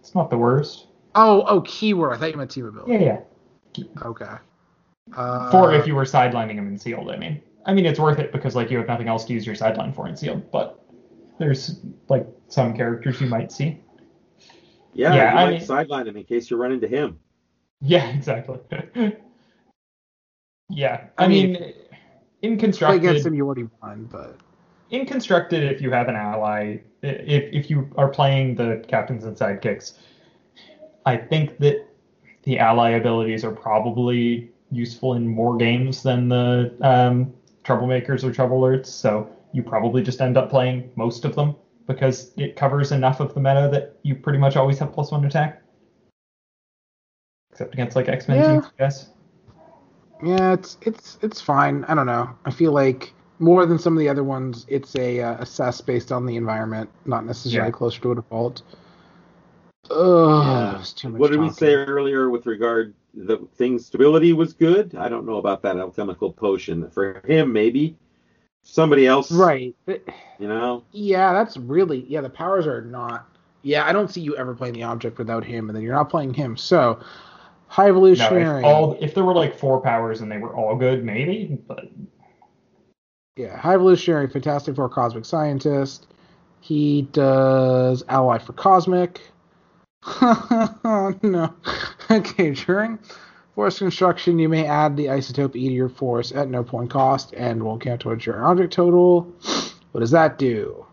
It's not the worst. Oh, keyword. I thought you meant team ability. Yeah. Okay. For if you were sidelining him in Sealed, I mean, it's worth it because, like, you have nothing else to use your sideline for in Sealed, but there's, like, some characters you might see. Yeah, I mean, sideline him in case you run into him. Yeah, exactly. Yeah, I mean, in Constructed... against him, you already won, but... In Constructed, if you have an ally, if you are playing the captains and sidekicks, I think that the ally abilities are probably useful in more games than the troublemakers or trouble alerts, so you probably just end up playing most of them because it covers enough of the meta that you pretty much always have +1 attack. Except against, like, X-Men teams, I guess. Yeah, it's fine. I don't know. I feel like... more than some of the other ones, it's a assess based on the environment, not necessarily closer to a default. Ugh, it's too much. What did we say earlier with regard the Thing's stability was good? I don't know about that alchemical potion. For him, maybe. Somebody else. Right. You know? Yeah, that's really... yeah, the powers are not... yeah, I don't see you ever playing the object without him, and then you're not playing him, so... High evolutionary. No, if there were, like, 4 powers and they were all good, maybe, but... yeah, High Evolutionary, Fantastic Four, Cosmic Scientist. He does Ally for Cosmic. No. Okay, during Force Construction, you may add the isotope E to your Force at no point cost and will count towards your object total. What does that do?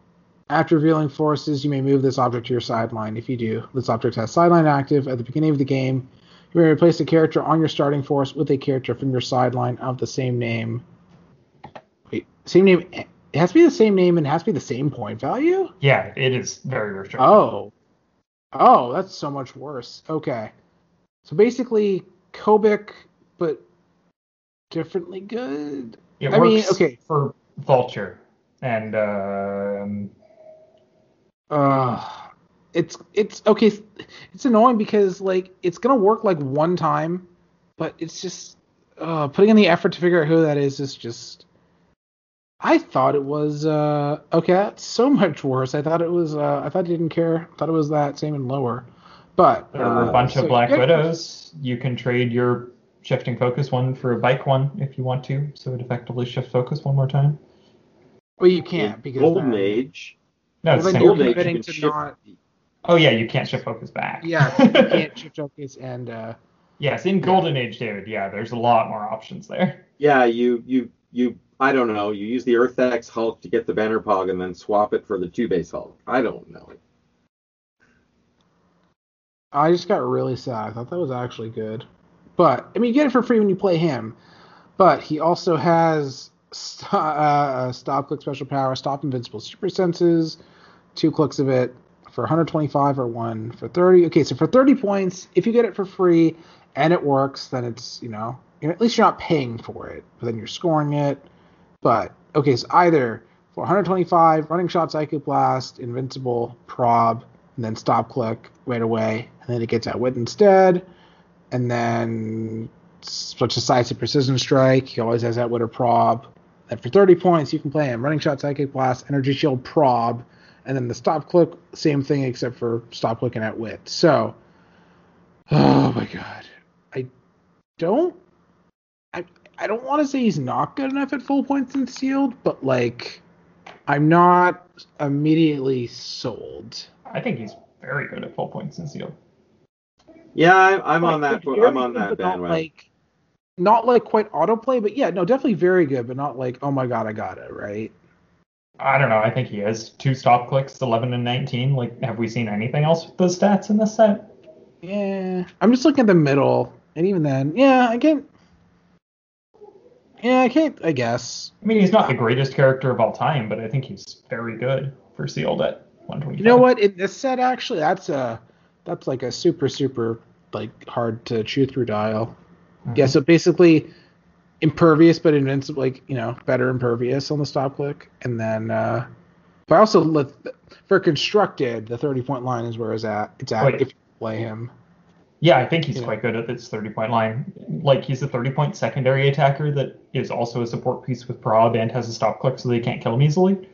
After revealing Forces, you may move this object to your sideline. If you do, this object has sideline active at the beginning of the game. You may replace a character on your starting Force with a character from your sideline of the same name. Same name. It has to be the same name and it has to be the same point value? Yeah, it is very restrictive. Oh, that's so much worse. Okay. So basically, Kobik, but differently good? It works for Vulture. And, it's okay. It's annoying because, like, it's going to work, like, one time, but it's just, putting in the effort to figure out who that is just... I thought it was, that's so much worse. I thought it was, I thought he didn't care. I thought it was that same and lower. But there were a bunch of Black Widows. You can trade your shifting focus one for a bike one if you want to, so it effectively shifts focus one more time. Well, you can't because Golden Age. No, it's Golden Age. Oh, yeah, you can't shift focus back. Yeah, you can't shift focus and... yes, in Golden Age, David, yeah, there's a lot more options there. Yeah, you I don't know. You use the Earth-X Hulk to get the Banner Pog and then swap it for the 2-base Hulk. I don't know. I just got really sad. I thought that was actually good. But, I mean, you get it for free when you play him. But he also has Stop Click Special Power, Stop Invincible Super Senses, 2 clicks of it for 125 or 1 for 30. Okay, so for 30 points, if you get it for free and it works, then it's, at least you're not paying for it. But then you're scoring it. But, okay, so either for 125, Running Shot, Psychic Blast, Invincible, Prob, and then Stop Click right away, and then it gets Outwit instead, and then switch to Size to Precision Strike. He always has Outwit or Prob. And for 30 points, you can play him. Running Shot, Psychic Blast, Energy Shield, Prob, and then the Stop Click, same thing except for Stop Click and Outwit. So, oh my god. I don't want to say he's not good enough at full points in Sealed, but, like, I'm not immediately sold. I think he's very good at full points in Sealed. Yeah, I'm on that. I'm on that bandwagon. Not quite autoplay, but yeah, no, definitely very good, but not like, oh my god, I got it right. I don't know. I think he has 2 stop clicks, 11 and 19. Like, have we seen anything else with those stats in this set? Yeah, I'm just looking at the middle, and even then, yeah, again. Yeah, I can't, I guess. I mean, he's not the greatest character of all time, but I think he's very good for Sealed at 125. You know what? In this set, actually, that's like a super like hard to chew through dial. Mm-hmm. Yeah. So basically, impervious but invincible. Like, you know, better impervious on the stop click, and then. But also, for constructed, the 30-point line is where it's at if you play him. Yeah, I think he's quite good at this 30-point line. Like, he's a 30-point secondary attacker that is also a support piece with prob and has a stop click, so they can't kill him easily.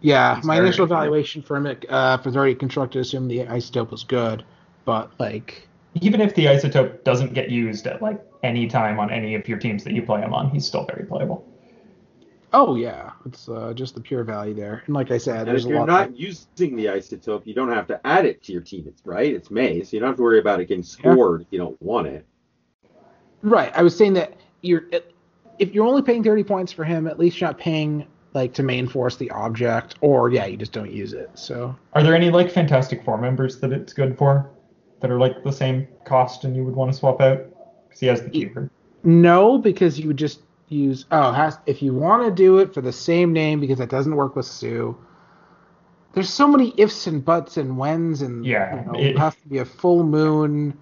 Yeah, he's my initial evaluation for him for 30 constructed assumed the isotope was good, but like even if the isotope doesn't get used at like any time on any of your teams that you play him on, he's still very playable. Oh, yeah. It's just the pure value there. And like I said, there's a lot. If you're not using the isotope, you don't have to add it to your teammates, right? It's Maze. So you don't have to worry about it getting scored if you don't want it. Right. I was saying that if you're only paying 30 points for him, at least you're not paying like to main force the object. Or, yeah, you just don't use it. So, are there any like Fantastic Four members that it's good for that are like the same cost and you would want to swap out? Because he has the keeper. No, because you would just... if you want to do it for the same name, because that doesn't work with Sue. There's so many ifs and buts and whens, and it has to be a full moon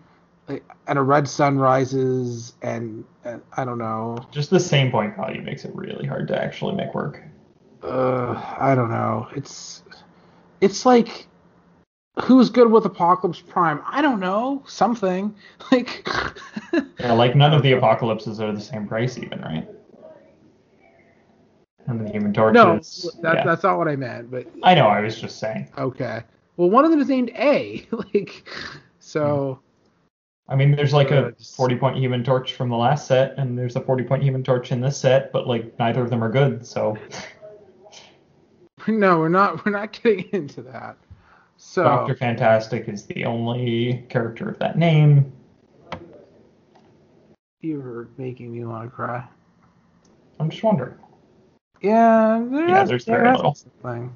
and a red sun rises, and I don't know. Just the same point value makes it really hard to actually make work. I don't know. It's like, who's good with Apocalypse Prime? I don't know. Something like. Yeah, like none of the apocalypses are the same price, even, right? And the Human Torch. No, that's not what I meant. But I know, I was just saying. Okay. Well, one of them is named A. Like, so. I mean, there's like a 40-point Human Torch from the last set, and there's a 40-point Human Torch in this set, but like neither of them are good. So. No, we're not getting into that. So. Doctor Fantastic is the only character of that name. You were making me want to cry. I'm just wondering. Yeah, there's very little. Thing.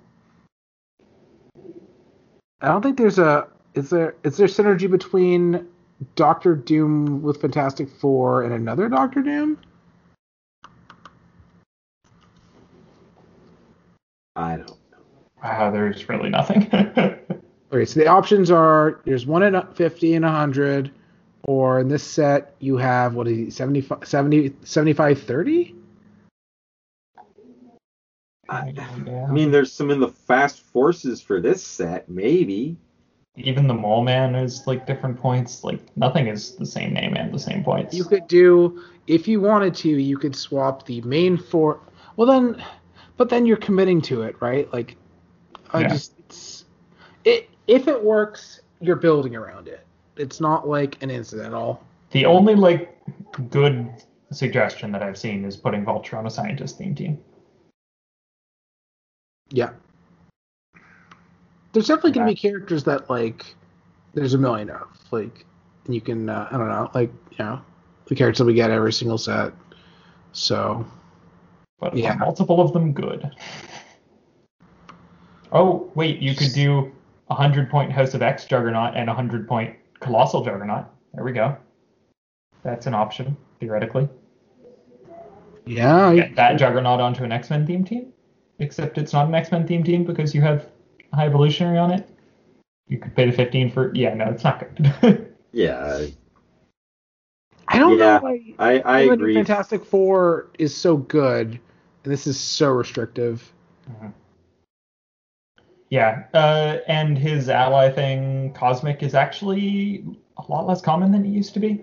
I don't think there's is there synergy between Doctor Doom with Fantastic Four and another Doctor Doom? I don't know. Wow, there's really nothing. Okay, so the options are there's one at 50 and 100. Or in this set, you have, 75-30? I mean, there's some in the fast forces for this set, maybe. Even the Mole Man is, like, different points. Like, nothing is the same name and the same points. You could do, if you wanted to, you could swap the main four. Well, then, but then you're committing to it, right? Like, if it works, you're building around it. It's not like an incidental. The only like good suggestion that I've seen is putting Vulture on a scientist theme team. Yeah. There's definitely going to be characters that like there's a million of, like, and you can I don't know, like, you know, the characters that we get every single set. So, but yeah, multiple of them good. Oh wait, you could do 100-point House of X Juggernaut and 100-point. Colossal Juggernaut. There we go. That's an option, theoretically. Yeah. Get that Juggernaut onto an X-Men theme team, except it's not an X-Men theme team because you have High Evolutionary on it. You could pay the 15 for... Yeah, no, it's not good. Yeah. I don't know why... I agree. Fantastic Four is so good, and this is so restrictive. Mm-hmm. Yeah, and his ally thing, Cosmic, is actually a lot less common than it used to be.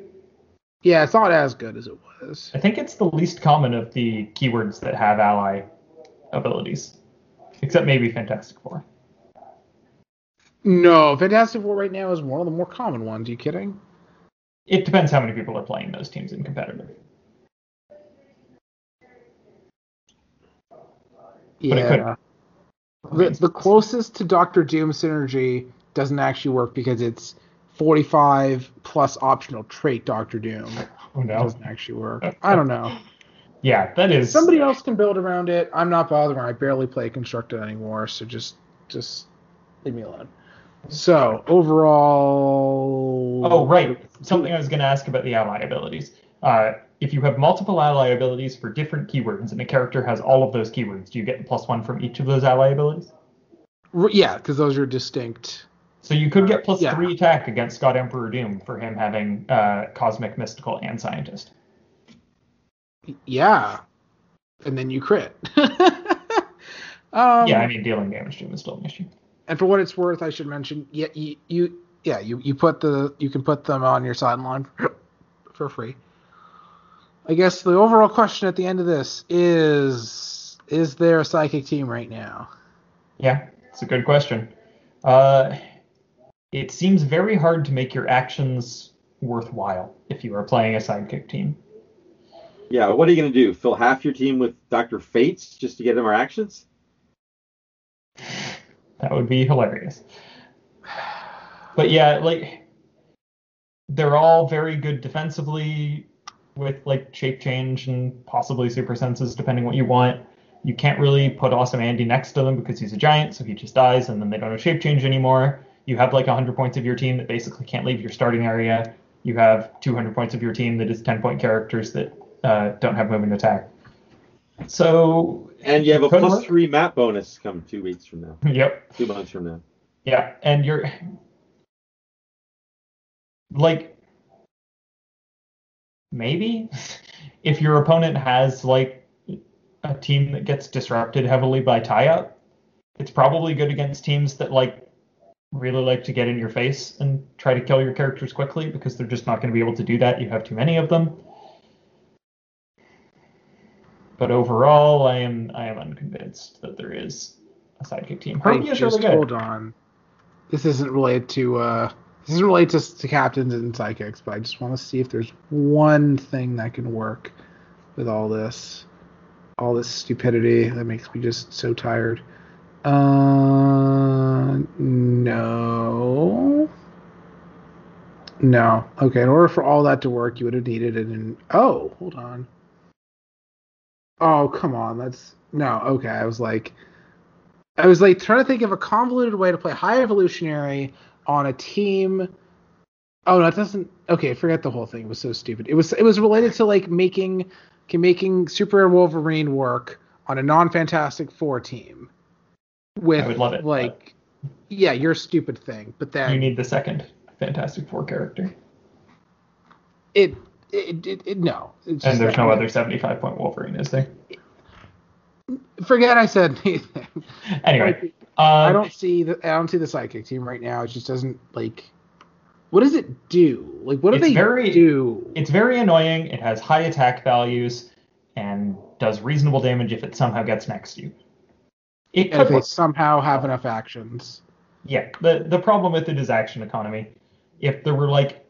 Yeah, it's not as good as it was. I think it's the least common of the keywords that have ally abilities, except maybe Fantastic Four. No, Fantastic Four right now is one of the more common ones. Are you kidding? It depends how many people are playing those teams in competitive. Yeah. But it could. The closest to Doctor Doom synergy doesn't actually work because it's 45 plus optional trait Doctor Doom. Oh no, it doesn't actually work. I don't know. Yeah, that is. Somebody else can build around it. I'm not bothering. I barely play constructed anymore, so just leave me alone. So overall. Oh right, something I was going to ask about the ally abilities. If you have multiple ally abilities for different keywords and a character has all of those keywords, do you get the +1 from each of those ally abilities? Yeah, because those are distinct. So you could get plus 3 attack against God Emperor Doom for him having Cosmic, Mystical, and Scientist. Yeah. And then you crit. Yeah, I mean, dealing damage to him is still an issue. And for what it's worth, I should mention, you can put them on your sideline for free. I guess the overall question at the end of this is there a psychic team right now? Yeah, it's a good question. It seems very hard to make your actions worthwhile if you are playing a sidekick team. Yeah, what are you going to do? Fill half your team with Dr. Fates just to get them our actions? That would be hilarious. But yeah, like, they're all very good defensively with, like, shape change and possibly super senses, depending what you want. You can't really put Awesome Andy next to them because he's a giant, so he just dies, and then they don't have shape change anymore. You have, like, 100 points of your team that basically can't leave your starting area. You have 200 points of your team that is 10-point characters that don't have movement attack. So, and you have a plus 3 map bonus come 2 weeks from now. Yep. 2 months from now. Yeah, and you're, like, maybe if your opponent has, like, a team that gets disrupted heavily by tie-up, it's probably good against teams that, like, really like to get in your face and try to kill your characters quickly, because they're just not going to be able to do that. You have too many of them. But overall, I am unconvinced that there is a sidekick team. Herbie is really good. Hold on. This isn't related to captains and sidekicks, but I just want to see if there's one thing that can work with all this stupidity that makes me just so tired. No. Okay, in order for all that to work, you would have needed it in... Oh, hold on. Oh, come on. That's... No, okay. I was trying to think of a convoluted way to play High Evolutionary on a team. Oh, no, it doesn't... Okay, forget the whole thing. It was so stupid. It was related to, like, making Super Wolverine work on a non-Fantastic Four team. I would love it. Like, yeah, your stupid thing, but then... You need the second Fantastic Four character. No. And there's no other 75-point Wolverine, is there? Forget I said anything. Anyway, I don't see the psychic team right now. It just doesn't, like, what does it do? Like, what do they do? It's very annoying. It has high attack values and does reasonable damage if it somehow gets next to you. It could, if they somehow have enough actions. Yeah, the problem with it is action economy. If there were, like,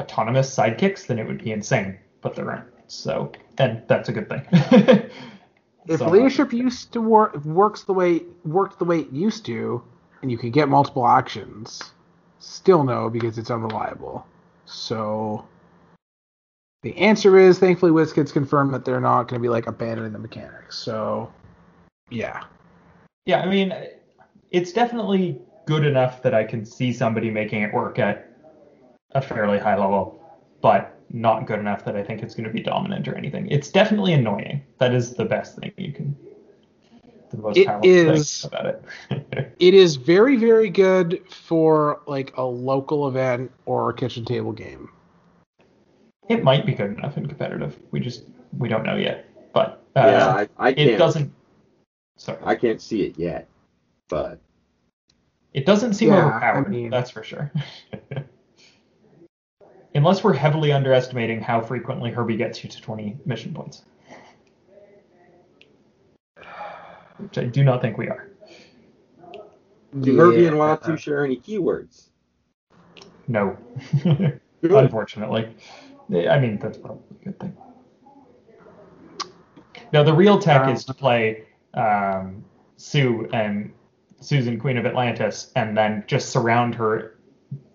autonomous sidekicks, then it would be insane, but there aren't. So, and that's a good thing. If leadership used to worked the way it used to, and you could get multiple actions, still no, because it's unreliable. So the answer is, thankfully, WizKids confirmed that they're not going to be, like, abandoning the mechanics. So, yeah. Yeah, I mean, it's definitely good enough that I can see somebody making it work at a fairly high level, but not good enough that I think it's going to be dominant or anything. It's definitely annoying. That is the best thing you can... The most powerful thing about it. It is very, very good for, like, a local event or a kitchen table game. It might be good enough and competitive. We don't know yet, but I can't. It doesn't... Sorry. I can't see it yet, but it doesn't seem overpowered. I mean, that's for sure. Unless we're heavily underestimating how frequently Herbie gets you to 20 mission points, which I do not think we are. Do Herbie and Watu share any keywords? No, unfortunately. I mean, that's probably a good thing. Now, the real tech is to play Sue and Susan, Queen of Atlantis, and then just surround her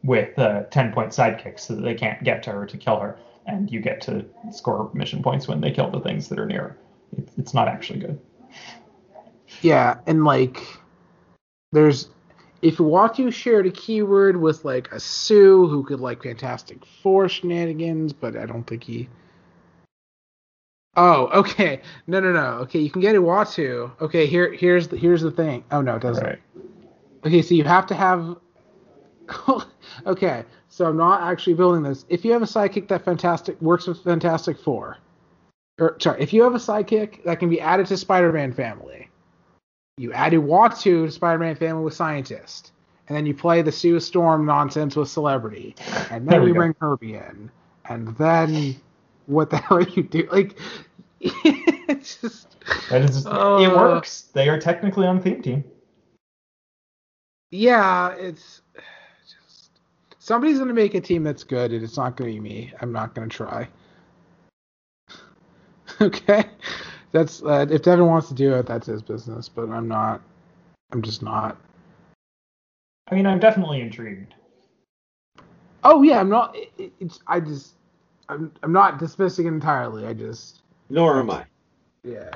with 10-point sidekicks so that they can't get to her to kill her, and you get to score mission points when they kill the things that are near her. It's not actually good. Yeah, and, like, there's... If Watu shared a keyword with, like, a Sue who could, like, Fantastic Four shenanigans, but I don't think he... Oh, okay. No. Okay, you can get Iwatu. Okay, here's the thing. Oh, no, it doesn't. Right. Okay, so you have to have... Okay, so I'm not actually building this. If you have a sidekick that works with Fantastic Four... if you have a sidekick that can be added to Spider-Man family, you added Watu to Spider-Man family with Scientist, and then you play the Sue Storm nonsense with Celebrity, and then you bring Herbie in, and then what the hell you do? Like, it's just... it works. They are technically on the theme team. Yeah, it's... just somebody's going to make a team that's good, and it's not going to be me. I'm not going to try. Okay, that's if Devin wants to do it, that's his business. But I'm not. I'm just not. I mean, I'm definitely intrigued. Oh yeah, I'm not. I'm not dismissing it entirely. I just. Nor am I. Yeah.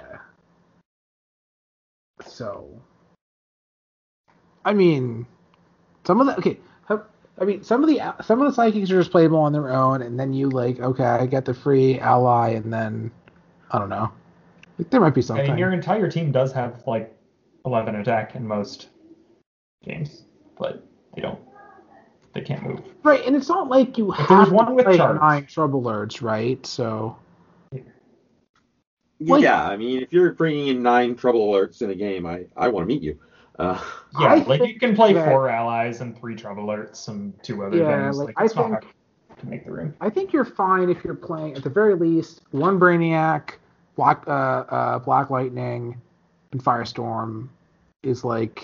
So. I mean, some of the some of the psychics are just playable on their own, and then you I get the free ally, and then. I don't know. There might be something. I mean, your entire team does have, 11 attack in most games, but they can't move. Right, and it's not like you have to play 9 trouble lords, right? So... Yeah. I mean, if you're bringing in 9 trouble alerts in a game, I want to meet you. You can play 4 allies and 3 trouble alerts and 2 other things. To make the room. I think you're fine if you're playing, at the very least, 1 Brainiac, Black Lightning, and Firestorm is baseline.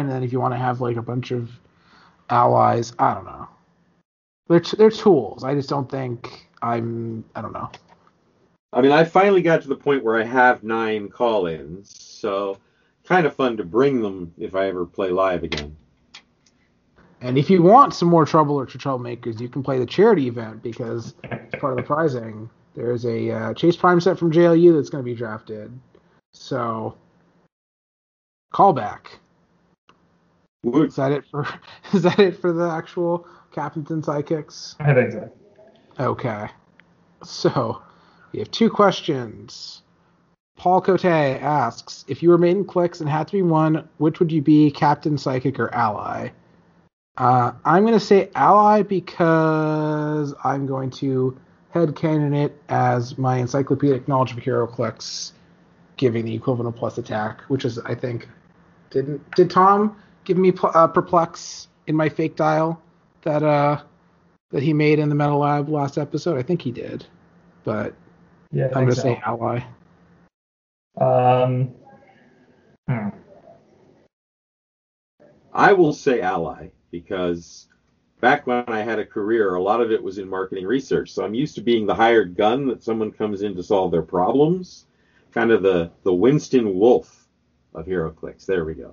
And then if you want to have a bunch of allies, I don't know. They're tools. I just don't think I don't know. I mean, I finally got to the point where I have 9 call-ins, so kind of fun to bring them if I ever play live again. And if you want some more trouble or troublemakers, you can play the charity event because as part of the prizing, there's a Chase Prime set from JLU that's going to be drafted. So, callback. Is that it for the actual captains and sidekicks? I think so. Okay. So, we have 2 questions. Paul Cote asks, if you were made in Clix and had to be one, which would you be, captain, psychic, or ally? I'm going to say ally because I'm going to headcanon it as my encyclopedic knowledge of HeroClix giving the equivalent of plus attack, which is, I think, did Tom give me perplex in my fake dial that he made in the Metal Lab last episode? I think he did, but yeah, I'm going to say ally. I will say ally. Because back when I had a career, a lot of it was in marketing research. So I'm used to being the hired gun that someone comes in to solve their problems. Kind of the Winston Wolfe of HeroClix. There we go.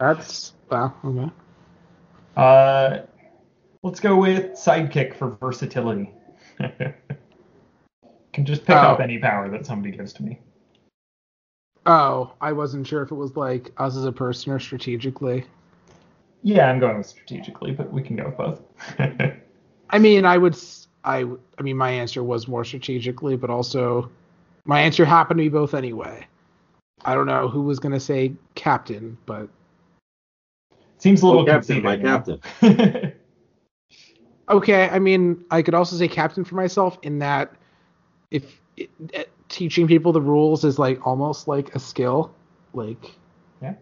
That's, wow, okay. Let's go with sidekick for versatility. Can just pick up any power that somebody gives to me. Oh, I wasn't sure if it was us as a person or strategically. Yeah, I'm going with strategically, but we can go with both. I mean, my answer was more strategically, but also my answer happened to be both anyway. I don't know who was going to say captain, but seems a little captain, my captain. Okay, I mean, I could also say captain for myself in that if teaching people the rules is almost like a skill, yeah.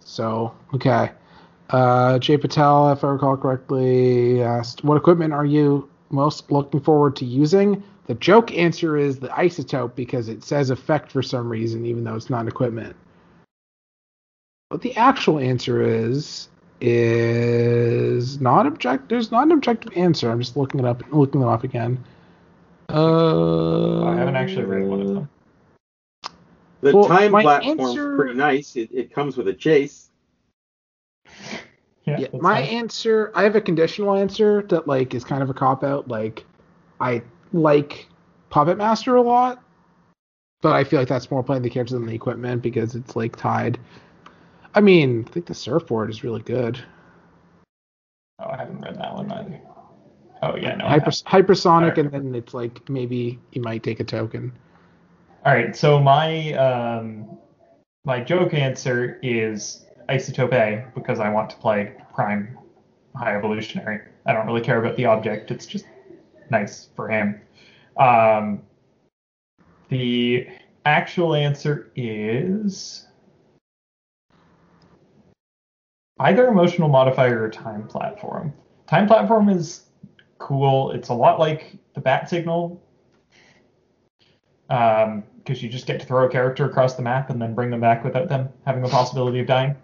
So, okay. Jay Patel, if I recall correctly, asked, what equipment are you most looking forward to using? The joke answer is the isotope because it says effect for some reason, even though it's not equipment. But the actual answer is not objective. There's not an objective answer. I'm just looking them up again. I haven't actually read one of them. The time platform's pretty nice. It comes with a chase. Yeah, my answer, I have a conditional answer that is kind of a cop out. I like Puppet Master a lot, but I feel that's more playing the character than the equipment because it's tied. I mean, I think the surfboard is really good. Oh, I haven't read that one either. Oh yeah, no. Hypersonic, and then it's maybe you might take a token. All right, so my My joke answer is Isotope A, because I want to play Prime High Evolutionary. I don't really care about the object. It's just nice for him. The actual answer is either emotional modifier or time platform. Time platform is cool. It's a lot like the bat signal, because you just get to throw a character across the map and then bring them back without them having the possibility of dying.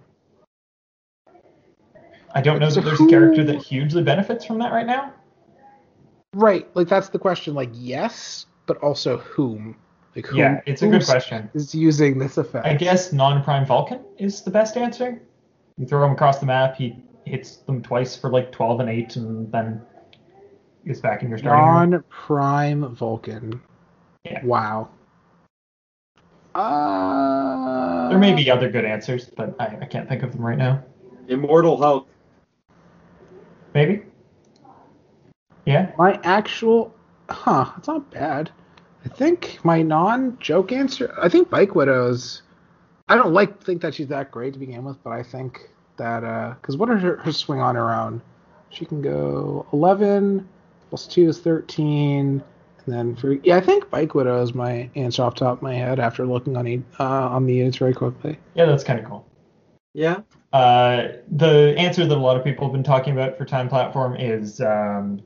I don't know that there's a character that hugely benefits from that right now. Right, like that's the question. Like, yes, but also whom? Like, whom? Yeah, it's a good question. Is using this effect? I guess non-prime Vulcan is the best answer. You throw him across the map, he hits them twice for like 12 and 8, and then is back in your starting room. Non-prime Vulcan. Yeah. Wow. There may be other good answers, but I can't think of them right now. Immortal Hulk. Maybe. Yeah. My actual... That's not bad. I think my non-joke answer... I think Bike Widow's... I don't think that she's that great to begin with, but I think that... Because what are her swing on her own? She can go 11, plus 2 is 13... And then I think Bike Widow is my answer off the top of my head after looking on the units very quickly. Yeah, that's kind of cool. Yeah. The answer that a lot of people have been talking about for Time Platform is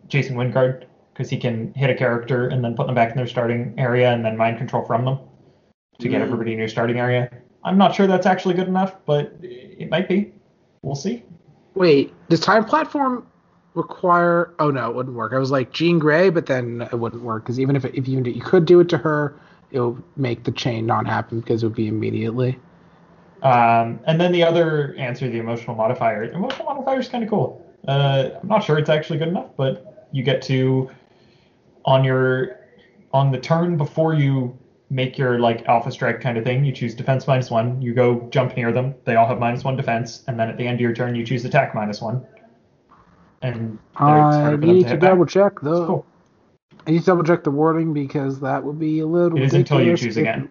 Jason Wingard, because he can hit a character and then put them back in their starting area and then mind control from them to get everybody in your starting area. I'm not sure that's actually good enough, but it might be. We'll see. Wait, does Time Platform... require... Oh, no, it wouldn't work. I was like, Jean Grey, but then it wouldn't work, because even if you could do it to her, it would make the chain not happen, because it would be immediately. And then the other answer, the emotional modifier. Emotional modifier is kind of cool. I'm not sure it's actually good enough, but you get to, on the turn before you make your like alpha strike kind of thing, you choose defense -1, you go jump near them, they all have -1 defense, and then at the end of your turn, you choose attack -1. And I need to double check though. Cool. I need to double check the wording because that would be a little. It is until you choose again.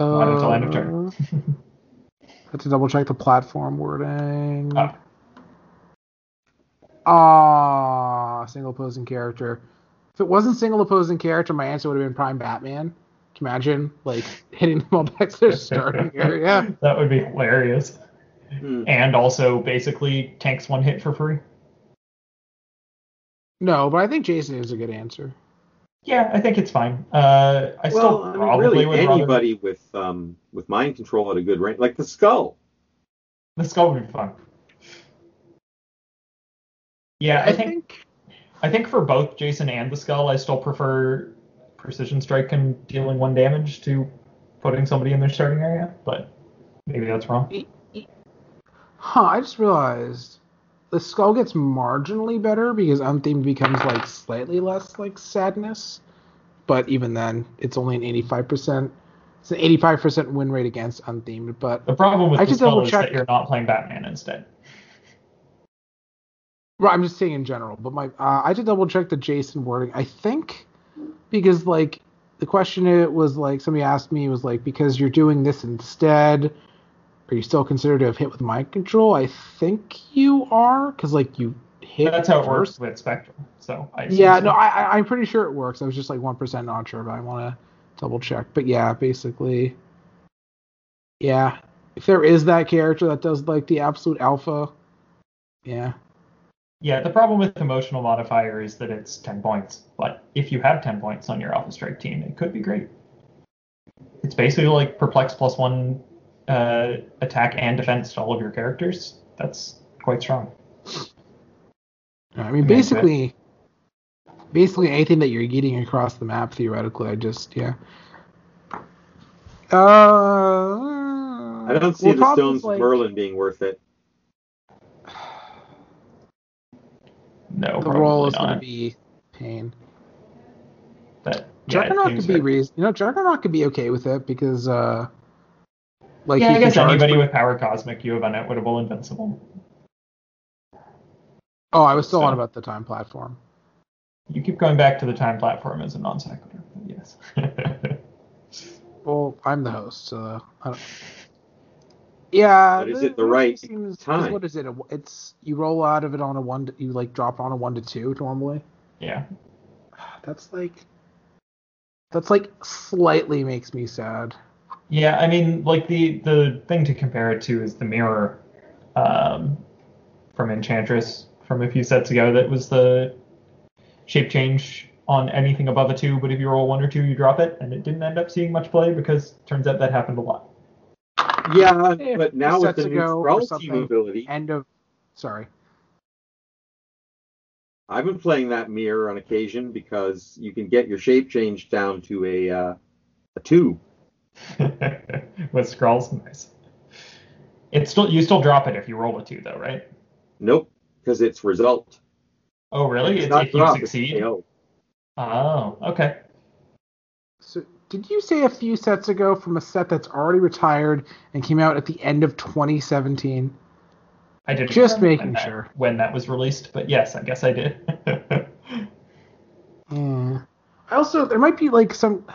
Not until end of turn. I have to double check the platform wording. Single opposing character. If it wasn't single opposing character, my answer would have been Prime Batman. Can you imagine like hitting them all back to their starting area? That would be hilarious. And also basically tanks one hit for free. No, but I think Jason is a good answer. Yeah, I think it's fine. Anybody with mind control at a good range, like the Skull. The Skull would be fun. Yeah, I think for both Jason and the Skull, I still prefer precision strike and dealing 1 damage to putting somebody in their starting area, but maybe that's wrong. I just realized the Skull gets marginally better because Unthemed becomes like slightly less like sadness, but even then it's only an 85%. It's an 85% win rate against Unthemed. But the problem with the Skull is that you're not playing Batman instead. Right, I'm just saying in general. But my I did double check the Jason wording. I think because like the question it was like somebody asked me was like because you're doing this instead. Are you still considered to have hit with mind control? I think you are, because like you hit. That's how it works with Spectrum. So I'm pretty sure it works. I was just like 1% not sure, but I want to double check. But yeah, basically, yeah. If there is that character that does like the absolute alpha, yeah. Yeah, the problem with emotional modifier is that it's 10 points. But if you have 10 points on your alpha strike team, it could be great. It's basically like perplex +1. Attack and defense to all of your characters. That's quite strong. I mean, basically anything that you're getting across the map, theoretically, I don't see the Stone's like, Merlin being worth it. No, the roll is going to be pain. But, yeah, Juggernaut could be reason. You know, Juggernaut could be okay with it because. I guess anybody with power cosmic, you have unequitable invincible. Oh, I was still on about the time platform. You keep going back to the time platform as a non sequitur. Yes. Well, I'm the host, so I don't... Yeah. But is it the right time? What is it? It's you roll out of it on a one. You like drop on a 1 to 2 normally. Yeah. That's like slightly makes me sad. Yeah, I mean, like the thing to compare it to is the mirror from Enchantress from a few sets ago. That was the shape change on anything above a 2, but if you roll 1 or 2, you drop it, and it didn't end up seeing much play because turns out that happened a lot. Yeah, but now with the new Thrall team ability... Sorry. I've been playing that mirror on occasion because you can get your shape change down to a 2. With Skrulls, nice. It's still you still drop it if you roll a 2, though, right? Nope, because it's result. Oh, really? It's not if drop, you succeed? Oh, okay. So... Did you say a few sets ago from a set that's already retired and came out at the end of 2017? I didn't just making sure when that was released, but yes, I guess I did. Yeah. Also, there might be like some.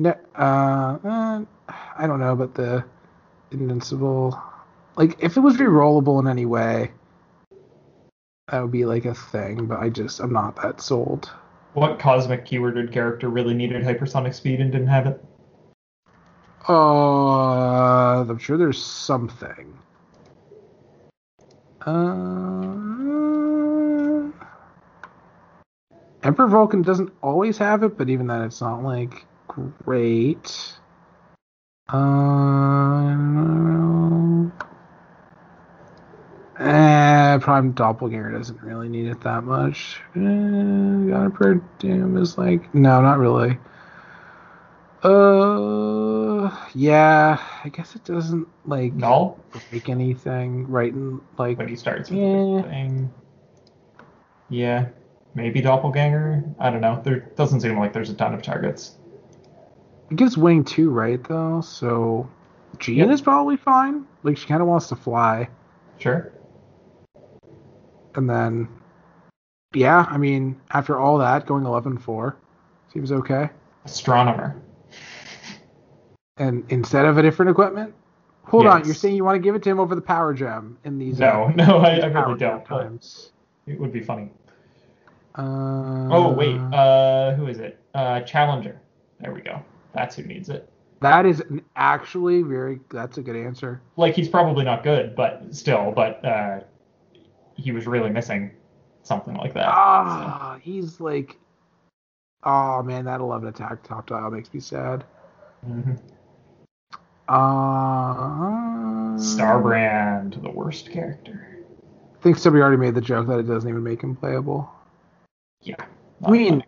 I don't know, but the Invincible, like if it was rerollable in any way, that would be like a thing. But I'm not that sold. What cosmic keyworded character really needed hypersonic speed and didn't have it? I'm sure there's something. Emperor Vulcan doesn't always have it, but even then it's not, like, great. Prime Doppelganger doesn't really need it that much. Emperor Doom is like... No, not really. Yeah, I guess it doesn't, like... Null? Break anything. Right in, like... When he starts with the thing. Yeah. Maybe Doppelganger? I don't know. There doesn't seem like there's a ton of targets. It gives Wing 2, right, though? So... Jean is probably fine. Like, she kind of wants to fly. Sure. And then, yeah, I mean, after all that, going 11-4 seems okay. Astronomer. And instead of a different equipment? Hold on, you're saying you want to give it to him over the power gem in these... No, I really don't. Times. It would be funny. Who is it? Challenger. There we go. That's who needs it. That is that's a good answer. Like, he's probably not good, but he was really missing something like that. He's like... Oh, man, that 11 attack top dial makes me sad. Mm-hmm. Starbrand, the worst character. I think somebody already made the joke that it doesn't even make him playable. Yeah. I mean,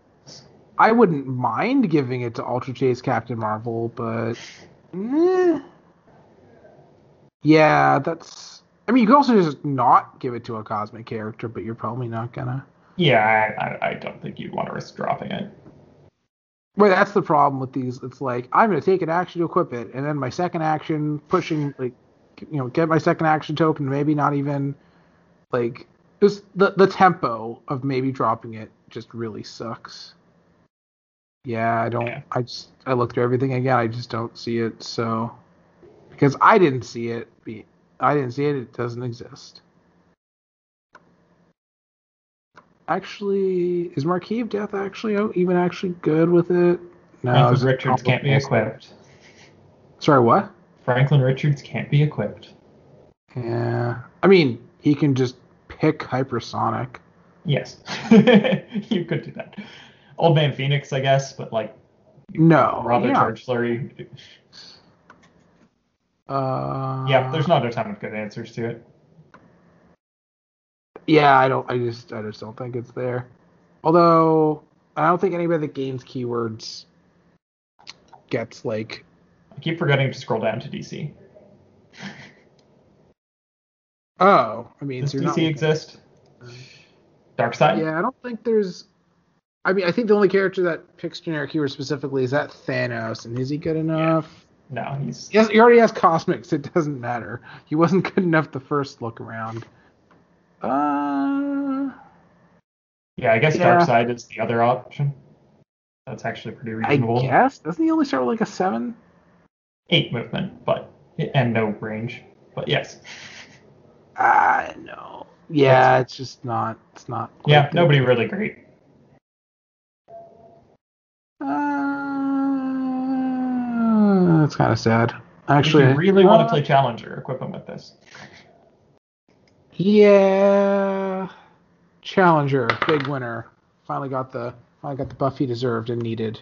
I wouldn't mind giving it to Ultra Chase Captain Marvel, but... Yeah, that's... I mean, you could also just not give it to a cosmic character, but you're probably not gonna. Yeah, I don't think you'd want to risk dropping it. Well, that's the problem with these. It's like, I'm going to take an action to equip it, and then my second action, get my second action token, maybe not even, like, just the tempo of maybe dropping it just really sucks. Yeah, I don't, yeah. I looked through everything again, I just don't see it, so, because I didn't see it, it doesn't exist. Actually, is Marquis of Death actually good with it? No, Franklin Richards can't be equipped. Sorry, what? Franklin Richards can't be equipped. Yeah. I mean, he can just pick hypersonic. Yes. You could do that. Old Man Phoenix, I guess, but like... No. Rather charge slurry... Yeah, there's not a ton of good answers to it. Yeah, I just don't think it's there. Although I don't think anybody that gains keywords gets like... I keep forgetting to scroll down to DC. Oh, I mean, does so DC exist? Darkseid? Yeah, I don't think there's... I mean, I think the only character that picks generic keywords specifically is that Thanos, and is he good enough? Yeah. No, he already has Cosmics. It doesn't matter. He wasn't good enough the first look around. Yeah, I guess Darkseid is the other option. That's actually pretty reasonable. I guess. Doesn't he only start with like a 7? 8 movement, but and no range. But yes. No. Yeah, it's just not. It's not. Yeah, good. Nobody really great. That's kind of sad. Actually, if you really want to play Challenger, equip him with this. Yeah, Challenger, big winner. Finally got the buff he deserved and needed.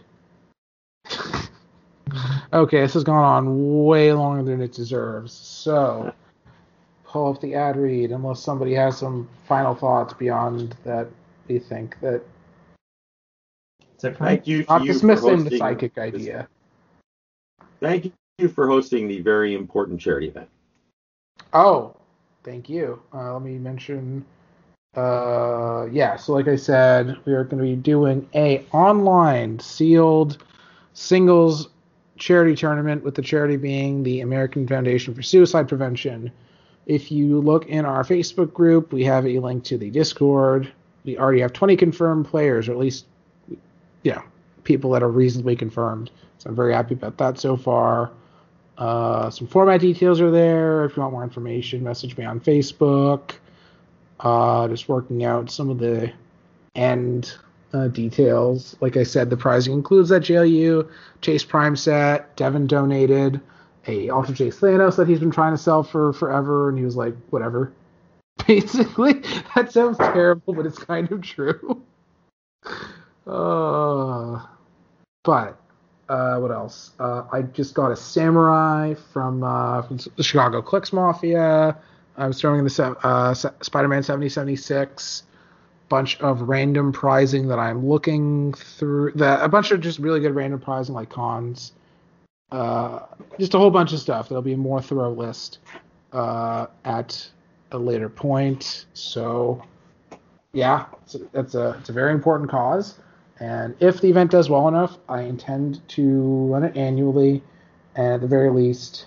Okay, this has gone on way longer than it deserves. So, pull up the ad read unless somebody has some final thoughts beyond that. We think that. Thank you. I'm dismissing the psychic idea. Thank you for hosting the very important charity event. Oh, thank you. Let me mention. So like I said, we are going to be doing a online sealed singles charity tournament with the charity being the American Foundation for Suicide Prevention. If you look in our Facebook group, we have a link to the Discord. We already have 20 confirmed players, or at least, people that are reasonably confirmed. So I'm very happy about that so far. Some format details are there. If you want more information, message me on Facebook. Just working out some of the end details. Like I said, the prizing includes that JLU Chase Prime set. Devin donated a Ultra Chase Thanos that he's been trying to sell for forever, and he was like, whatever. Basically, that sounds terrible, but it's kind of true. But what else? I just got a samurai from the Chicago Clix Mafia. I was throwing in the Spider-Man 7076. Bunch of random prizing that I'm looking through. A bunch of just really good random prizing, like cons. Just a whole bunch of stuff. There'll be a more thorough list at a later point. So, yeah, it's a very important cause. And if the event does well enough, I intend to run it annually, and at the very least,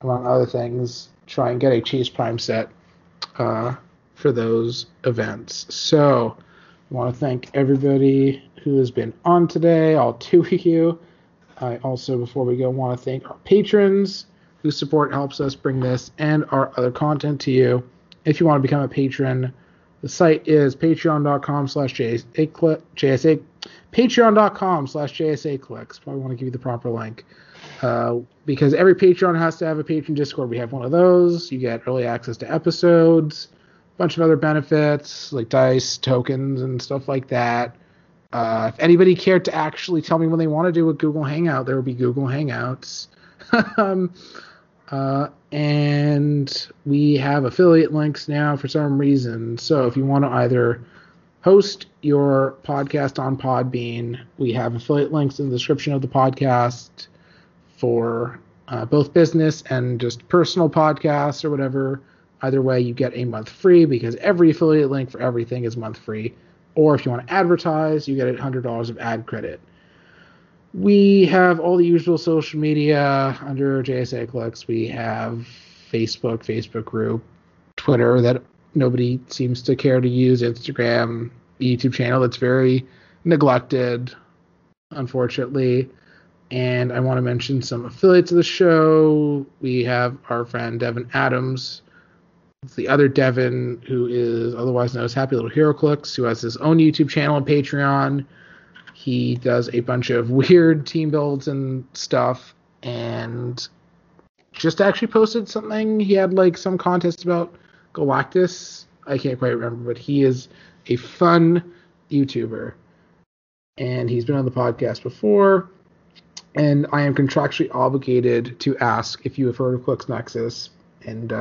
among other things, try and get a Chase Prime set for those events. So I want to thank everybody who has been on today, all 2 of you. I also, before we go, want to thank our patrons whose support helps us bring this and our other content to you. If you want to become a patron, the site is patreon.com/JSA. Patreon.com/JSA Clix. Probably want to give you the proper link. Because every Patreon has to have a patron Discord. We have one of those. You get early access to episodes, a bunch of other benefits like dice, tokens, and stuff like that. If anybody cared to actually tell me when they want to do a Google Hangout, there will be Google Hangouts. And we have affiliate links now for some reason. So if you want to either host your podcast on Podbean, we have affiliate links in the description of the podcast for both business and just personal podcasts or whatever. Either way, you get a month free because every affiliate link for everything is month free. Or if you want to advertise, you get $100 of ad credit. We have all the usual social media under JSA Clix. We have Facebook group, Twitter that nobody seems to care to use, Instagram, YouTube channel that's very neglected, unfortunately. And I want to mention some affiliates of the show. We have our friend Devin Adams. It's the other Devin, who is otherwise known as Happy Little HeroClix, who has his own YouTube channel and Patreon. He does a bunch of weird team builds and stuff, and just actually posted something. He had like some contest about Galactus. I can't quite remember, but he is a fun YouTuber, and he's been on the podcast before. And I am contractually obligated to ask if you have heard of Clix Nexus, and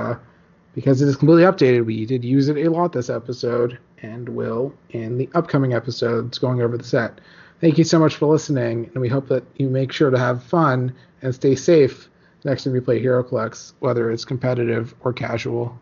because it is completely updated, we did use it a lot this episode, and will in the upcoming episodes going over the set. Thank you so much for listening, and we hope that you make sure to have fun and stay safe next time you play HeroClix, whether it's competitive or casual.